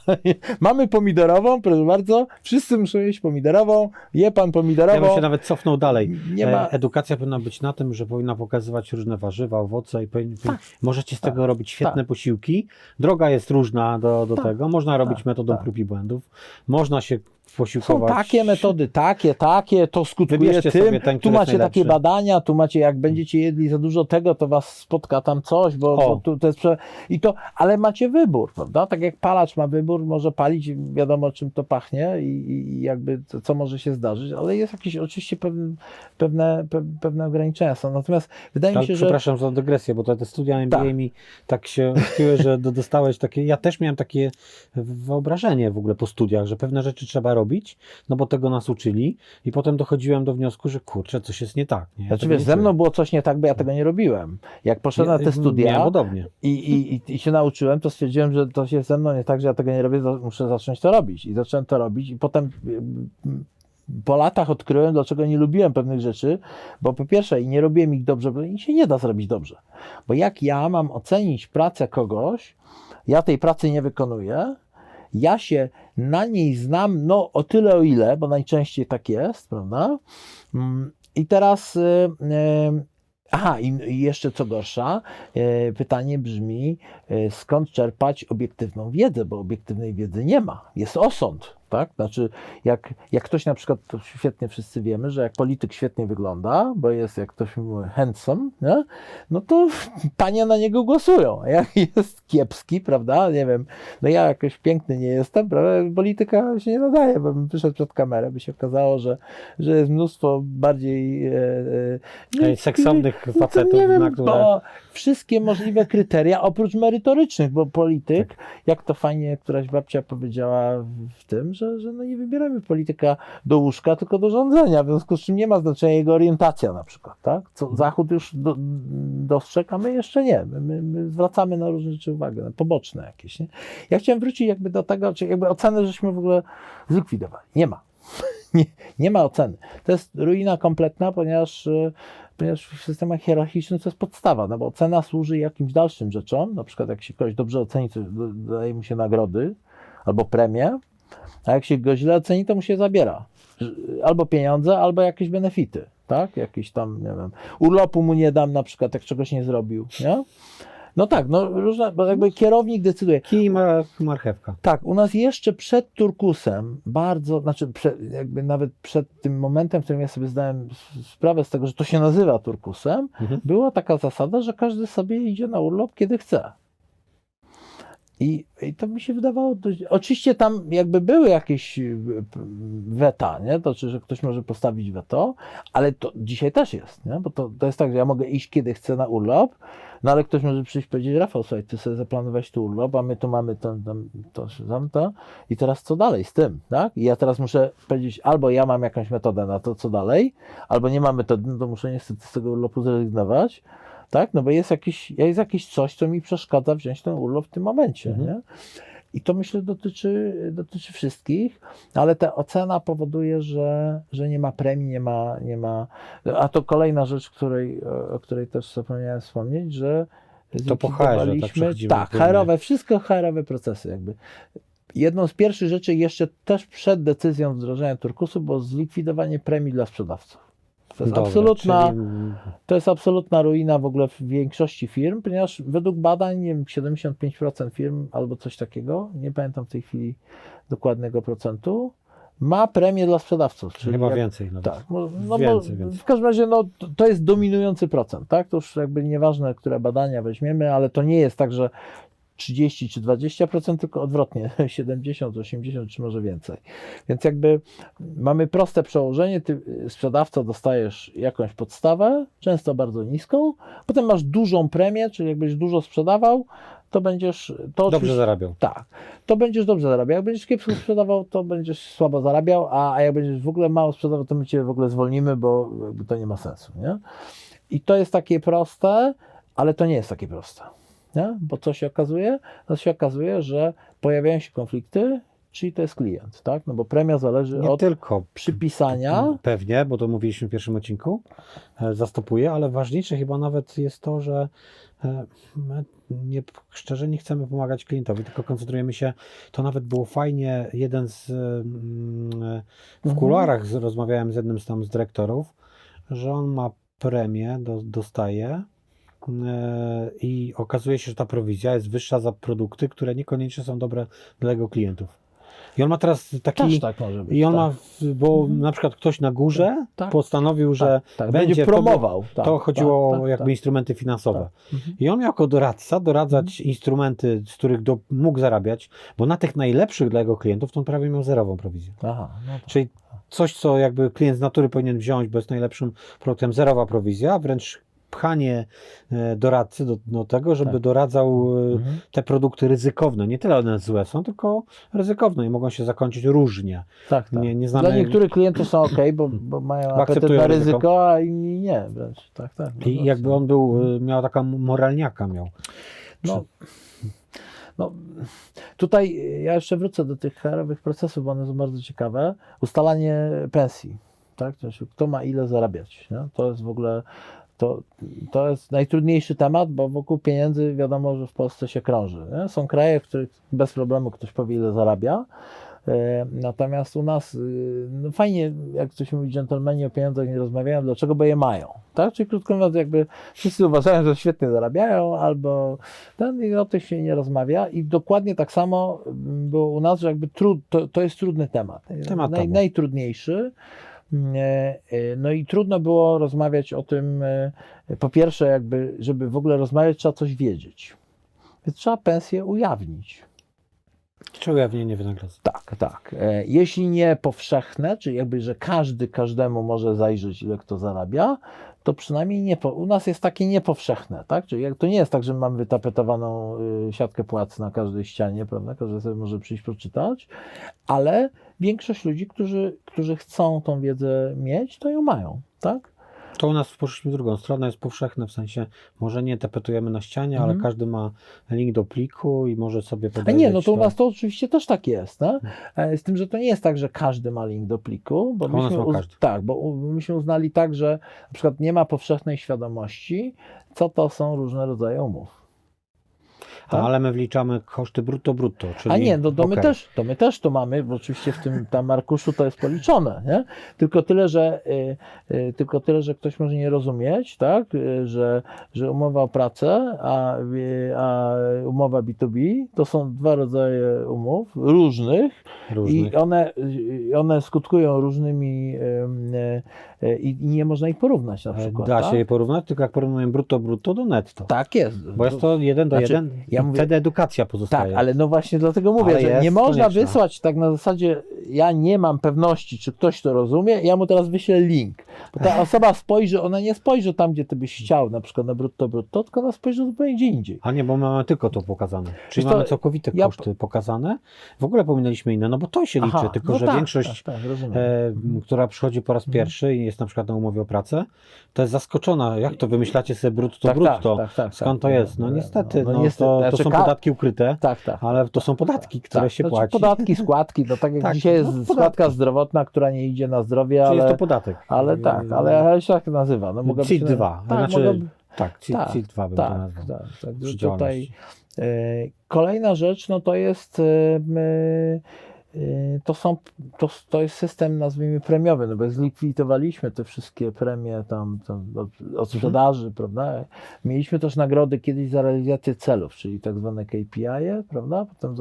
Mamy pomidorową, proszę bardzo, wszyscy muszą jeść pomidorową, je pan pomidorową. Ja bym się nawet cofnął dalej. Edukacja powinna być na tym, że powinna pokazywać różne warzywa, owoce i możecie z tego robić świetne posiłki. Droga jest różna do tego, można robić metodą prób i błędów, można się posiłkować. Są takie metody, takie, to skutkuje tym, ten, tu macie takie badania, tu macie, jak będziecie jedli za dużo tego, to was spotka tam coś, bo tu to jest ale macie wybór, prawda? Tak jak palacz ma wybór, może palić, wiadomo czym to pachnie i jakby co może się zdarzyć, ale jest jakieś oczywiście pewne ograniczenia są, natomiast wydaje mi się, przepraszam za dygresję, bo te studia MBA mi tak się odkryły, że dostałeś takie, ja też miałem takie wyobrażenie w ogóle po studiach, że pewne rzeczy trzeba robić, no bo tego nas uczyli i potem dochodziłem do wniosku, że kurczę, coś jest nie tak. Nie? Znaczy, ze mną było coś nie tak, bo ja tego nie robiłem. Jak poszedłem na te studia podobnie. I się nauczyłem, to stwierdziłem, że to się ze mną nie tak, że ja tego nie robię, muszę zacząć to robić. I zacząłem to robić i potem po latach odkryłem, dlaczego nie lubiłem pewnych rzeczy, bo po pierwsze nie robiłem ich dobrze, bo ich się nie da zrobić dobrze. Bo jak ja mam ocenić pracę kogoś, ja tej pracy nie wykonuję, ja się na niej znam, no o tyle o ile, bo najczęściej tak jest, prawda? I teraz, i jeszcze co gorsza, pytanie brzmi, skąd czerpać obiektywną wiedzę, bo obiektywnej wiedzy nie ma, jest osąd, tak? Znaczy, jak ktoś na przykład, to świetnie wszyscy wiemy, że jak polityk świetnie wygląda, bo jest, jak ktoś mówi, handsome, nie? No to panie na niego głosują. Jak jest kiepski, prawda, nie wiem, no ja jakoś piękny nie jestem, prawda, polityka się nie nadaje, bo bym wyszedł przed kamerę, by się okazało, że jest mnóstwo bardziej... seksownych facetów, nie wiem, na które... Bo wszystkie możliwe kryteria, oprócz merytorycznych, bo polityk, jak to fajnie któraś babcia powiedziała w tym, że no nie wybieramy polityka do łóżka, tylko do rządzenia, w związku z czym nie ma znaczenia jego orientacja na przykład, tak? Co Zachód już dostrzegł, a my jeszcze nie. My zwracamy na różne rzeczy uwagę, na poboczne jakieś, nie? Ja chciałem wrócić jakby do tego, czy jakby ocenę żeśmy w ogóle zlikwidowali. Nie ma. Nie ma oceny. To jest ruina kompletna, ponieważ w systemach hierarchicznych to jest podstawa, no bo ocena służy jakimś dalszym rzeczom, na przykład jak się ktoś dobrze oceni, to daje mu się nagrody albo premię, a jak się go źle oceni, to mu się zabiera albo pieniądze, albo jakieś benefity, tak? Jakieś tam, nie wiem, urlopu mu nie dam na przykład, jak czegoś nie zrobił, nie? No tak, no różna, bo jakby kierownik decyduje. Kij ma marchewka. Tak, u nas jeszcze przed Turkusem bardzo, znaczy jakby nawet przed tym momentem, w którym ja sobie zdałem sprawę z tego, że to się nazywa Turkusem, była taka zasada, że każdy sobie idzie na urlop, kiedy chce. I to mi się wydawało dość... Oczywiście tam jakby były jakieś weta, nie? To czy, że ktoś może postawić weto, ale to dzisiaj też jest, nie? Bo to jest tak, że ja mogę iść kiedy chcę na urlop, no ale ktoś może przyjść i powiedzieć: Rafał, słuchaj, ty sobie zaplanowałeś tu urlop, a my tu mamy to i teraz co dalej z tym, tak? I ja teraz muszę powiedzieć, albo ja mam jakąś metodę na to, co dalej, albo nie mam metody, no to muszę niestety z tego urlopu zrezygnować. Tak? No bo jest jakieś coś, co mi przeszkadza wziąć ten urlop w tym momencie. Nie? I to myślę dotyczy wszystkich, ale ta ocena powoduje, że nie ma premii, nie ma... A to kolejna rzecz, o której też zapomniałem wspomnieć, że to po HR-ze tak przechodzimy. Tak, HR-owe, wszystko HR-owe procesy jakby. Jedną z pierwszych rzeczy jeszcze też przed decyzją wdrożenia Turkusu było zlikwidowanie premii dla sprzedawców. To jest absolutna ruina w ogóle w większości firm, ponieważ według badań, nie wiem, 75% firm albo coś takiego, nie pamiętam w tej chwili dokładnego procentu, ma premię dla sprzedawców. Czyli chyba więcej. Nawet. Tak, więcej. W każdym razie to jest dominujący procent, tak? To już jakby nieważne, które badania weźmiemy, ale to nie jest tak, że 30 czy 20%, tylko odwrotnie, 70, 80 czy może więcej. Więc jakby mamy proste przełożenie, ty sprzedawca dostajesz jakąś podstawę, często bardzo niską, potem masz dużą premię, czyli jakbyś dużo sprzedawał, to będziesz... dobrze zarabiał. Tak, to będziesz dobrze zarabiał. Jak będziesz kiepsko sprzedawał, to będziesz słabo zarabiał, a jak będziesz w ogóle mało sprzedawał, to my cię w ogóle zwolnimy, bo jakby to nie ma sensu, nie? I to jest takie proste, ale to nie jest takie proste. Nie? Bo co się okazuje? No się okazuje, że pojawiają się konflikty, czyli to jest klient, tak? No bo premia zależy nie od tylko przypisania. Pewnie, bo to mówiliśmy w pierwszym odcinku, zastopuje, ale ważniejsze chyba nawet jest to, że my szczerze nie chcemy pomagać klientowi, tylko koncentrujemy się, to nawet było fajnie, w kuluarach rozmawiałem z jednym z dyrektorów, że on ma premię, dostaje, i okazuje się, że ta prowizja jest wyższa za produkty, które niekoniecznie są dobre dla jego klientów. I on ma teraz taki... Też tak może być, na przykład ktoś na górze postanowił, że będzie promował. To chodziło o jakby instrumenty finansowe. I on jako doradca doradzać instrumenty, z których mógł zarabiać, bo na tych najlepszych dla jego klientów to on prawie miał zerową prowizję. Aha, no tak. Czyli coś, co jakby klient z natury powinien wziąć, bo jest najlepszym produktem, zerowa prowizja, wręcz pchanie doradcy do tego, żeby doradzał te produkty ryzykowne. Nie tyle one złe są, tylko ryzykowne i mogą się zakończyć różnie. Tak. Dla niektórych klientów są okej, bo mają apetyt na ryzyko, a inni nie. Tak, i jakby on miał taka moralniaka. No, tutaj ja jeszcze wrócę do tych HR-owych procesów, bo one są bardzo ciekawe. Ustalanie pensji. Tak? To znaczy, kto ma ile zarabiać. Nie? To jest w ogóle... To jest najtrudniejszy temat, bo wokół pieniędzy wiadomo, że w Polsce się krąży. Nie? Są kraje, w których bez problemu ktoś powie, ile zarabia. Natomiast u nas fajnie, jak to się mówi, dżentelmeni o pieniądzach nie rozmawiają, dlaczego, bo je mają. Tak? Czyli krótko mówiąc, jakby wszyscy uważają, że świetnie zarabiają, albo o tych się nie rozmawia. I dokładnie tak samo było u nas, że jakby to jest trudny temat. Najtrudniejszy. No i trudno było rozmawiać o tym, po pierwsze jakby, żeby w ogóle rozmawiać, trzeba coś wiedzieć. Więc trzeba pensję ujawnić. Czy ujawnienie wynagrodzenia? Tak. Jeśli nie powszechne, czyli jakby, że każdy każdemu może zajrzeć, ile kto zarabia, to przynajmniej u nas jest takie niepowszechne, tak? Czyli to nie jest tak, że mamy wytapetowaną siatkę płac na każdej ścianie, prawda? Każdy sobie może przyjść poczytać, ale większość ludzi, którzy chcą tą wiedzę mieć, to ją mają, tak? To u nas poszliśmy w drugą stronę, jest powszechne, w sensie może nie tapetujemy na ścianie, ale każdy ma link do pliku i może sobie podejrzeć. A nie, no to u nas to oczywiście też tak jest, ne? Z tym, że to nie jest tak, że każdy ma link do pliku, bo myśmy uznali tak, że na przykład nie ma powszechnej świadomości, co to są różne rodzaje umów. Tak? Ale my wliczamy koszty brutto. Czyli... A nie, okay. my też to mamy, bo oczywiście w tym tam arkuszu to jest policzone, nie? Tylko tyle, że ktoś może nie rozumieć, tak? Że umowa o pracę, a umowa B2B to są dwa rodzaje umów różnych. I one skutkują różnymi i nie można ich porównać na przykład. Da się je porównać, tylko jak porównujemy brutto do netto. Tak jest. Bo jest to 1 do 1 ja i wtedy edukacja pozostaje. Tak, ale no właśnie dlatego mówię, ale że nie można konieczna. Wysłać tak na zasadzie, ja nie mam pewności, czy ktoś to rozumie, ja mu teraz wyślę link. Bo ta osoba spojrzy, ona nie spojrzy tam, gdzie ty byś chciał, na przykład na brutto, tylko ona spojrzy zupełnie gdzie indziej. A nie, bo mamy tylko to pokazane. Czyli mamy całkowite koszty pokazane. W ogóle pominęliśmy inne, no bo to się liczy, tylko no że tak, większość, która przychodzi po raz pierwszy i jest na przykład na umowie o pracę, to jest zaskoczona, jak to wymyślacie sobie brutto. Tak, skąd to jest? No niestety, to są podatki ukryte, ale to są podatki, które się płaci. Podatki, składki, no tak jak dzisiaj jest składka zdrowotna, która nie idzie na zdrowie, czyli ale... jest to podatek. Ale tak, ale się tak nazywa. No, CIT-2, CIT-2 bym to nazwał. Tutaj kolejna rzecz, no to jest... To jest system, nazwijmy, premiowy, no bo zlikwidowaliśmy te wszystkie premie tam od sprzedaży, prawda? Mieliśmy też nagrody kiedyś za realizację celów, czyli tak zwane KPI-e, prawda? Potem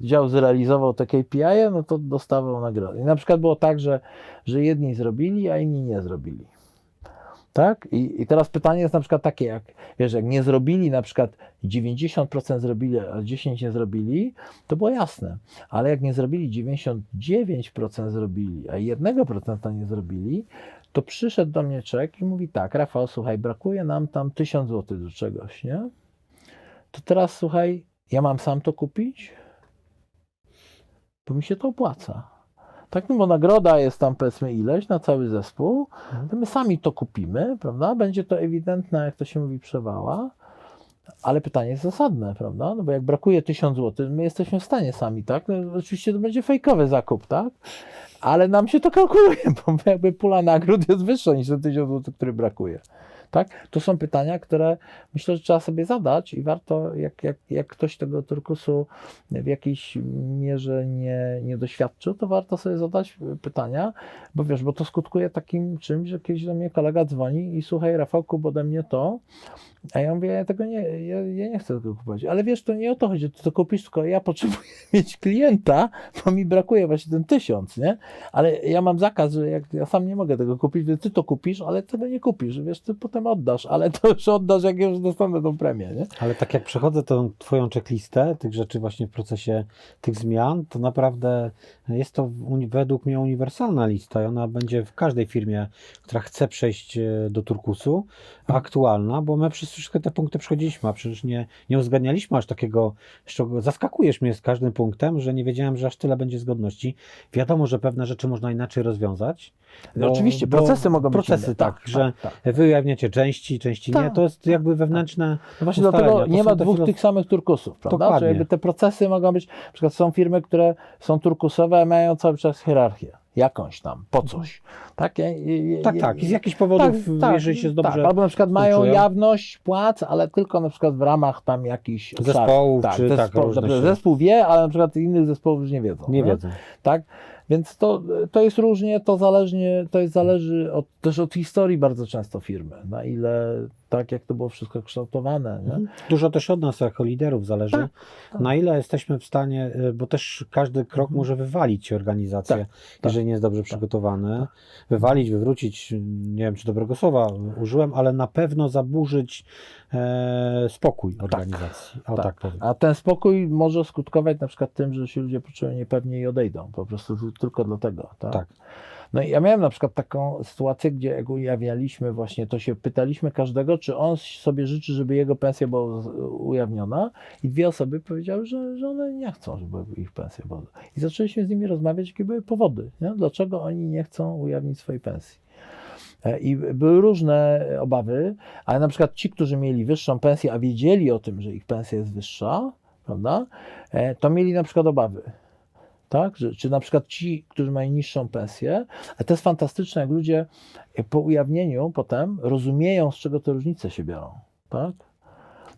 dział zrealizował te KPI-e, no to dostawał nagrody. I na przykład było tak, że jedni zrobili, a inni nie zrobili. Tak? I teraz pytanie jest na przykład takie, jak nie zrobili, na przykład 90% zrobili, a 10% nie zrobili, to było jasne. Ale jak nie zrobili, 99% zrobili, a 1% nie zrobili, to przyszedł do mnie człowiek i mówi tak, Rafał, słuchaj, brakuje nam tam 1000 zł do czegoś, nie? To teraz, słuchaj, ja mam sam to kupić? Bo mi się to opłaca. Tak, no bo nagroda jest tam powiedzmy ileś na cały zespół, to my sami to kupimy, prawda? Będzie to ewidentna, jak to się mówi, przewała, ale pytanie jest zasadne, prawda? No bo jak brakuje 1000 zł, my jesteśmy w stanie sami, tak? No oczywiście to będzie fejkowy zakup, tak? Ale nam się to kalkuluje, bo jakby pula nagród jest wyższa niż ten 1000 zł, który brakuje. Tak? To są pytania, które myślę, że trzeba sobie zadać i warto, jak ktoś tego turkusu w jakiejś mierze nie doświadczył, to warto sobie zadać pytania, bo wiesz, bo to skutkuje takim czymś, że kiedyś do mnie kolega dzwoni i słuchaj, Rafał, kup ode mnie to, a ja mówię, ja nie chcę tego kupować, ale wiesz, to nie o to chodzi, ty to kupisz, tylko ja potrzebuję mieć klienta, bo mi brakuje właśnie ten 1000, nie? Ale ja mam zakaz, że ja sam nie mogę tego kupić, więc ty to kupisz, ale tego nie kupisz, wiesz, ty potem oddasz, ale to już oddasz, jak już dostanę tą premię, nie? Ale tak jak przechodzę tą twoją checklistę tych rzeczy właśnie w procesie tych zmian, to naprawdę jest to według mnie uniwersalna lista i ona będzie w każdej firmie, która chce przejść do turkusu, aktualna, bo my przez wszystkie te punkty przechodziliśmy, a przecież nie uwzględnialiśmy aż takiego, zaskakujesz mnie z każdym punktem, że nie wiedziałem, że aż tyle będzie zgodności. Wiadomo, że pewne rzeczy można inaczej rozwiązać. No oczywiście, procesy mogą być inne. Wy ujawniacie części nie, to jest jakby wewnętrzne no właśnie dlatego nie ma dwóch tych samych turkusów, prawda? Dokładnie. Że jakby te procesy mogą być, na przykład są firmy, które są turkusowe, a mają cały czas hierarchię. Jakąś tam, po coś. Tak, z jakichś powodów, jeżeli się dobrze czują. Albo na przykład mają jawność płac, ale tylko na przykład w ramach tam jakichś zespołów, czy zespół wie, ale na przykład innych zespołów już nie wiedzą. Nie wiedzą. Tak? Więc to jest różnie, to zależnie, to jest, zależy też od historii bardzo często firmy, na ile tak jak to było wszystko kształtowane. Nie? Dużo też od nas jako liderów zależy, na ile jesteśmy w stanie, bo też każdy krok może wywalić organizację, jeżeli nie jest dobrze przygotowany. Wywalić, wywrócić, nie wiem czy dobrego słowa użyłem, ale na pewno zaburzyć spokój organizacji. A ten spokój może skutkować na przykład tym, że się ludzie poczują niepewnie i odejdą po prostu tylko dlatego. Tak. No i ja miałem na przykład taką sytuację, gdzie jak ujawnialiśmy właśnie, to się pytaliśmy każdego, czy on sobie życzy, żeby jego pensja była ujawniona i 2 osoby powiedziały, że one nie chcą, żeby ich pensja była. I zaczęliśmy z nimi rozmawiać, jakie były powody, nie? Dlaczego oni nie chcą ujawnić swojej pensji. I były różne obawy, ale na przykład ci, którzy mieli wyższą pensję, a wiedzieli o tym, że ich pensja jest wyższa, prawda, to mieli na przykład obawy. Tak? Czy na przykład ci, którzy mają niższą pensję, a to jest fantastyczne, jak ludzie po ujawnieniu potem rozumieją, z czego te różnice się biorą. Tak?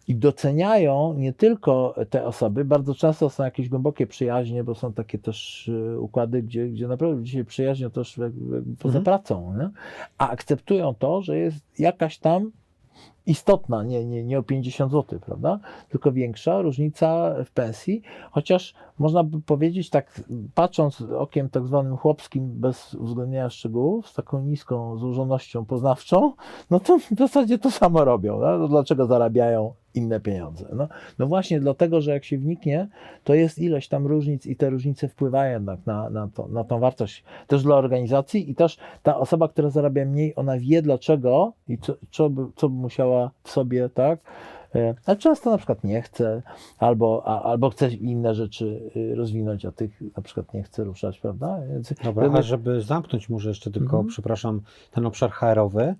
i doceniają nie tylko te osoby, bardzo często są jakieś głębokie przyjaźnie, bo są takie też układy, gdzie naprawdę dzisiaj przyjaźnią też poza pracą, nie? A akceptują to, że jest jakaś tam istotna, nie o 50 zł, prawda? Tylko większa różnica w pensji, chociaż można by powiedzieć, tak patrząc okiem tak zwanym chłopskim, bez uwzględnienia szczegółów, z taką niską złożonością poznawczą, no to w zasadzie to samo robią. No? Dlaczego zarabiają inne pieniądze? No właśnie dlatego, że jak się wniknie, to jest ileś tam różnic i te różnice wpływają jednak na tą wartość też dla organizacji i też ta osoba, która zarabia mniej, ona wie dlaczego i co by musiała w sobie, tak? A często na przykład nie chce, albo chce inne rzeczy rozwinąć, a tych na przykład nie chce ruszać, prawda? Więc dobra, a żeby zamknąć może jeszcze tylko, przepraszam, ten obszar HR-owy,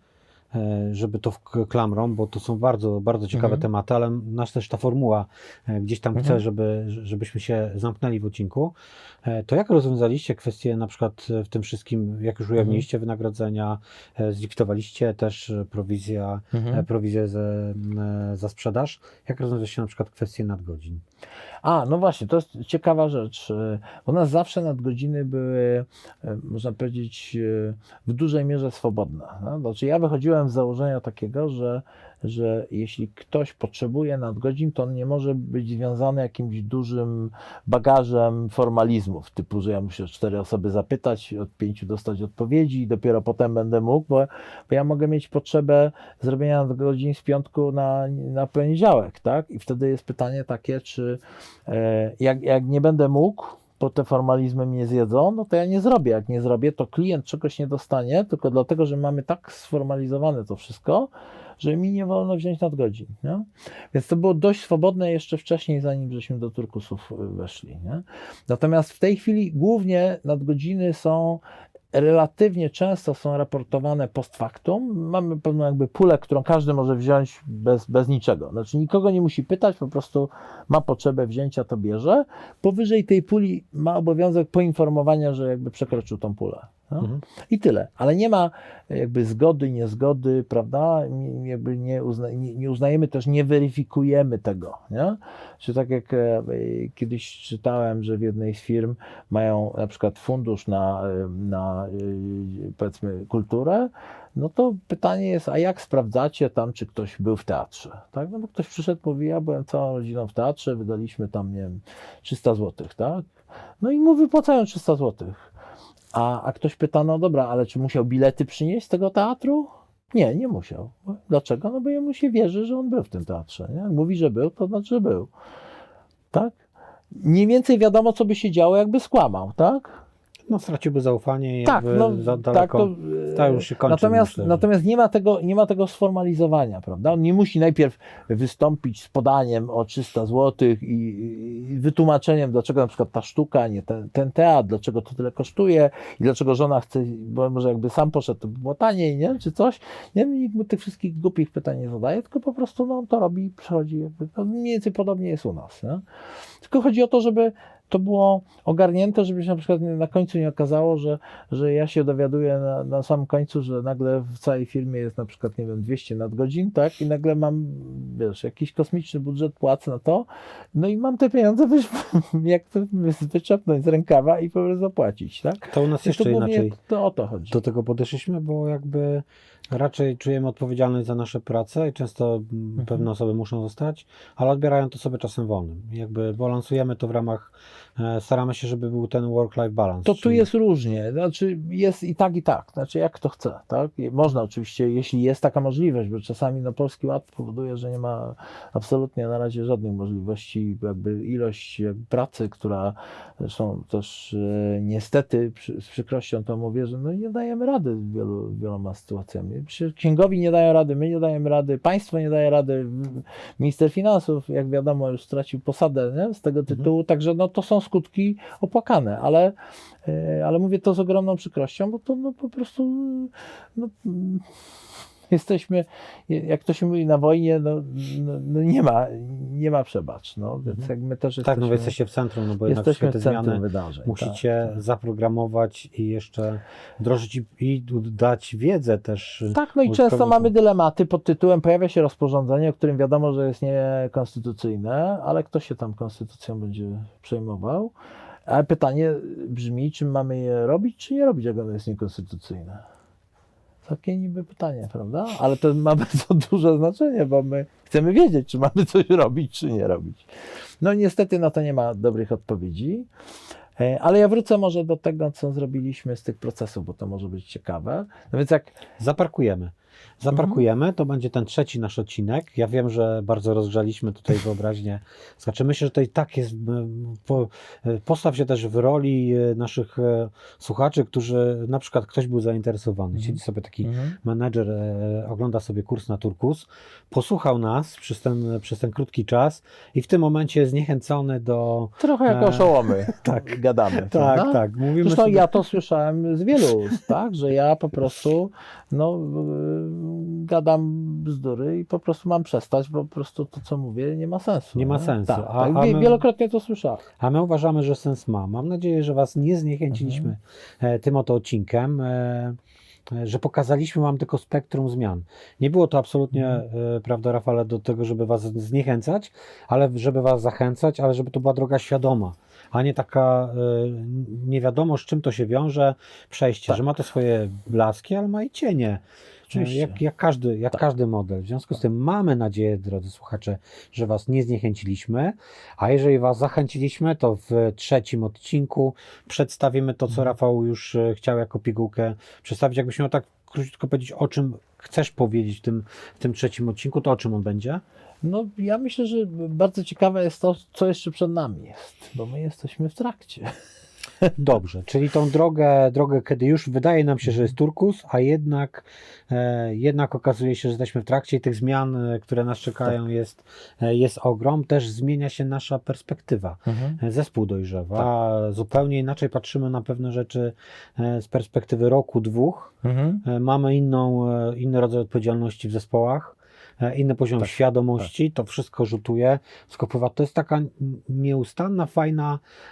żeby to klamrą, bo to są bardzo, bardzo ciekawe tematy, ale nas też ta formuła gdzieś tam chce, żebyśmy się zamknęli w odcinku. To jak rozwiązaliście kwestię na przykład w tym wszystkim, jak już ujawniliście wynagrodzenia, zlikwidowaliście też prowizję za sprzedaż, jak rozwiązaliście na przykład kwestię nadgodzin? A, no właśnie, to jest ciekawa rzecz. U nas zawsze nadgodziny były, można powiedzieć, w dużej mierze swobodne. No? Znaczy ja wychodziłem z założenia takiego, że jeśli ktoś potrzebuje nadgodzin, to on nie może być związany jakimś dużym bagażem formalizmów, typu, że ja muszę 4 osoby zapytać, od 5 dostać odpowiedzi i dopiero potem będę mógł, bo ja mogę mieć potrzebę zrobienia nadgodzin z piątku na poniedziałek, tak? I wtedy jest pytanie takie, czy jak nie będę mógł, bo te formalizmy mnie zjedzą, no to ja nie zrobię. Jak nie zrobię, to klient czegoś nie dostanie, tylko dlatego, że mamy tak sformalizowane to wszystko, że mi nie wolno wziąć nadgodzin. Nie? Więc to było dość swobodne jeszcze wcześniej, zanim żeśmy do turkusów weszli. Nie? Natomiast w tej chwili głównie nadgodziny są relatywnie często są raportowane post factum. Mamy pewną jakby pulę, którą każdy może wziąć bez niczego. Znaczy nikogo nie musi pytać, po prostu ma potrzebę wzięcia, to bierze. Powyżej tej puli ma obowiązek poinformowania, że jakby przekroczył tą pulę. No? I tyle. Ale nie ma jakby zgody, niezgody, prawda? Nie uznajemy też, nie weryfikujemy tego. Nie? Czy tak jak kiedyś czytałem, że w jednej z firm mają na przykład fundusz na powiedzmy kulturę, no to pytanie jest, a jak sprawdzacie tam, czy ktoś był w teatrze? Tak? No bo ktoś przyszedł, mówi, ja byłem całą rodziną w teatrze, wydaliśmy tam, nie wiem, 300 zł, tak? No i mu wypłacają 300 zł. A ktoś pyta, no dobra, ale czy musiał bilety przynieść z tego teatru? Nie, nie musiał. Dlaczego? No bo jemu się wierzy, że on był w tym teatrze. Nie? Jak mówi, że był, to znaczy, że był. Tak? Mniej więcej wiadomo, co by się działo, jakby skłamał, tak? No straciłby zaufanie i tak, za daleko. Tak, to już się kończy. Natomiast nie ma tego sformalizowania, prawda? On nie musi najpierw wystąpić z podaniem o 300 zł i wytłumaczeniem, dlaczego na przykład ta sztuka, nie ten teatr, dlaczego to tyle kosztuje i dlaczego żona chce, bo może jakby sam poszedł, to by było taniej, nie? Czy coś. Nie wiem, nikt mu tych wszystkich głupich pytań nie zadaje, tylko po prostu on to robi i przechodzi. To mniej więcej podobnie jest u nas. Nie? Tylko chodzi o to, żeby to było ogarnięte, żeby się na przykład na końcu nie okazało, że ja się dowiaduję na samym końcu, że nagle w całej firmie jest na przykład, nie wiem, 200 nadgodzin, tak? I nagle mam, wiesz, jakiś kosmiczny budżet płac na to, no i mam te pieniądze, jak to wyczepnąć z rękawa i po prostu zapłacić, tak? To u nas jeszcze inaczej. To o to chodzi. Do tego podeszliśmy, bo jakby raczej czujemy odpowiedzialność za nasze prace i często pewne osoby muszą zostać, ale odbierają to sobie czasem wolnym. Jakby balansujemy to w ramach, staramy się, żeby był ten work-life balance. To tu jest różnie, znaczy jest i tak, znaczy jak kto chce, tak? Można oczywiście, jeśli jest taka możliwość, bo czasami Polski Ład powoduje, że nie ma absolutnie na razie żadnych możliwości, jakby ilość pracy, która zresztą też niestety z przykrością to mówię, że no nie dajemy rady wieloma sytuacjami. Księgowi nie dają rady, my nie dajemy rady, państwo nie daje rady, minister finansów, jak wiadomo, już stracił posadę, nie? Z tego tytułu, także no to są skutki opłakane, ale mówię to z ogromną przykrością, bo to no po prostu no, jesteśmy, jak to się mówi na wojnie, no nie ma przebacz. No. Więc jak my też jesteśmy, no jesteście w centrum, no bo jednak wszystkie te zmiany wydarzeń, musicie zaprogramować i jeszcze wdrożyć i dać wiedzę też. Tak, no i często mamy dylematy pod tytułem pojawia się rozporządzenie, o którym wiadomo, że jest niekonstytucyjne, ale kto się tam konstytucją będzie przejmował. Ale pytanie brzmi, czy mamy je robić, czy nie robić, jak ono jest niekonstytucyjne. Takie niby pytanie, prawda? Ale to ma bardzo duże znaczenie, bo my chcemy wiedzieć, czy mamy coś robić, czy nie robić. No niestety na to nie ma dobrych odpowiedzi. Ale ja wrócę może do tego, co zrobiliśmy z tych procesów, bo to może być ciekawe. No więc jak zaparkujemy, to będzie ten trzeci nasz odcinek. Ja wiem, że bardzo rozgrzaliśmy tutaj wyobraźnię. Znaczy myślę, że to i tak jest, postaw się też w roli naszych słuchaczy, którzy na przykład ktoś był zainteresowany, siedzi sobie taki menedżer, ogląda sobie Kurs na Turkus, posłuchał nas przez ten krótki czas i w tym momencie jest zniechęcony do... Trochę jak oszołomy, tak gadamy. Tak, tak. Mówimy zresztą sobie... ja to słyszałem z wielu ust, tak, że ja po prostu gadam bzdury i po prostu mam przestać, bo po prostu to, co mówię, nie ma sensu. Nie ma sensu. Tak, a my wielokrotnie to słyszałem. A my uważamy, że sens ma. Mam nadzieję, że Was nie zniechęciliśmy tym oto odcinkiem, że pokazaliśmy Wam tylko spektrum zmian. Nie było to absolutnie, prawda, Rafale, do tego, żeby Was zniechęcać, ale żeby Was zachęcać, ale żeby to była droga świadoma, a nie taka nie wiadomo z czym to się wiąże przejście, tak, że ma to swoje blaski, ale ma i cienie. Jak każdy model. W związku z tym mamy nadzieję, drodzy słuchacze, że Was nie zniechęciliśmy, a jeżeli Was zachęciliśmy, to w trzecim odcinku przedstawimy to, co Rafał już chciał jako pigułkę przedstawić. Jakbyś miał tak króciutko powiedzieć, o czym chcesz powiedzieć w tym trzecim odcinku, to o czym on będzie? No ja myślę, że bardzo ciekawe jest to, co jeszcze przed nami jest, bo my jesteśmy w trakcie. Dobrze, czyli tą drogę, kiedy już wydaje nam się, że jest Turkus, a jednak okazuje się, że jesteśmy w trakcie i tych zmian, które nas czekają, tak, jest ogrom. Też zmienia się nasza perspektywa. Zespół dojrzewa, tak, zupełnie inaczej patrzymy na pewne rzeczy z perspektywy roku, dwóch. Mamy inny rodzaj odpowiedzialności w zespołach, inny poziom świadomości, to wszystko rzutuje, wszystko pływa. To jest taka nieustanna,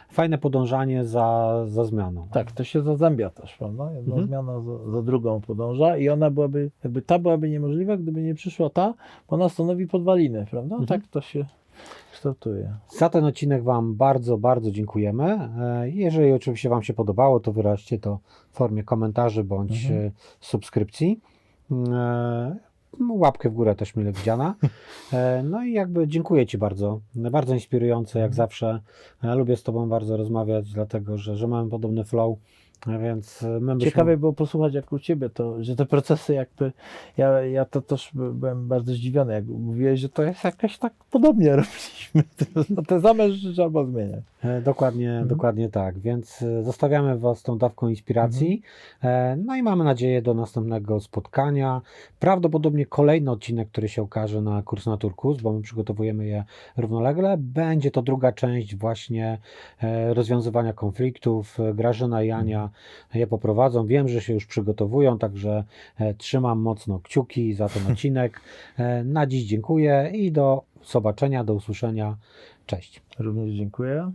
fajne podążanie za zmianą. Tak, to się zazębia też, prawda? Jedna zmiana za drugą podąża i ona byłaby, jakby ta byłaby niemożliwa, gdyby nie przyszła ta, bo ona stanowi podwaliny, prawda? Tak to się kształtuje. Za ten odcinek Wam bardzo, bardzo dziękujemy. Jeżeli oczywiście Wam się podobało, to wyraźcie to w formie komentarzy bądź subskrypcji. Łapkę w górę też mile widziana. No i jakby dziękuję Ci bardzo. Bardzo inspirujące jak zawsze. Lubię z Tobą bardzo rozmawiać, dlatego że mamy podobny flow. Więc ciekawe było posłuchać jak u Ciebie, to, że te procesy jakby, ja to też byłem bardzo zdziwiony, jak mówiłeś, że to jest jakaś tak podobnie robiliśmy, te same rzeczy trzeba zmieniać. Dokładnie tak, więc zostawiamy Was tą dawką inspiracji, no i mamy nadzieję do następnego spotkania, prawdopodobnie kolejny odcinek, który się ukaże na Kurs na Turkus, bo my przygotowujemy je równolegle, będzie to druga część właśnie rozwiązywania konfliktów, Grażyna i Ania je poprowadzą. Wiem, że się już przygotowują, także trzymam mocno kciuki za ten odcinek. Na dziś dziękuję i do zobaczenia, do usłyszenia. Cześć. Również dziękuję.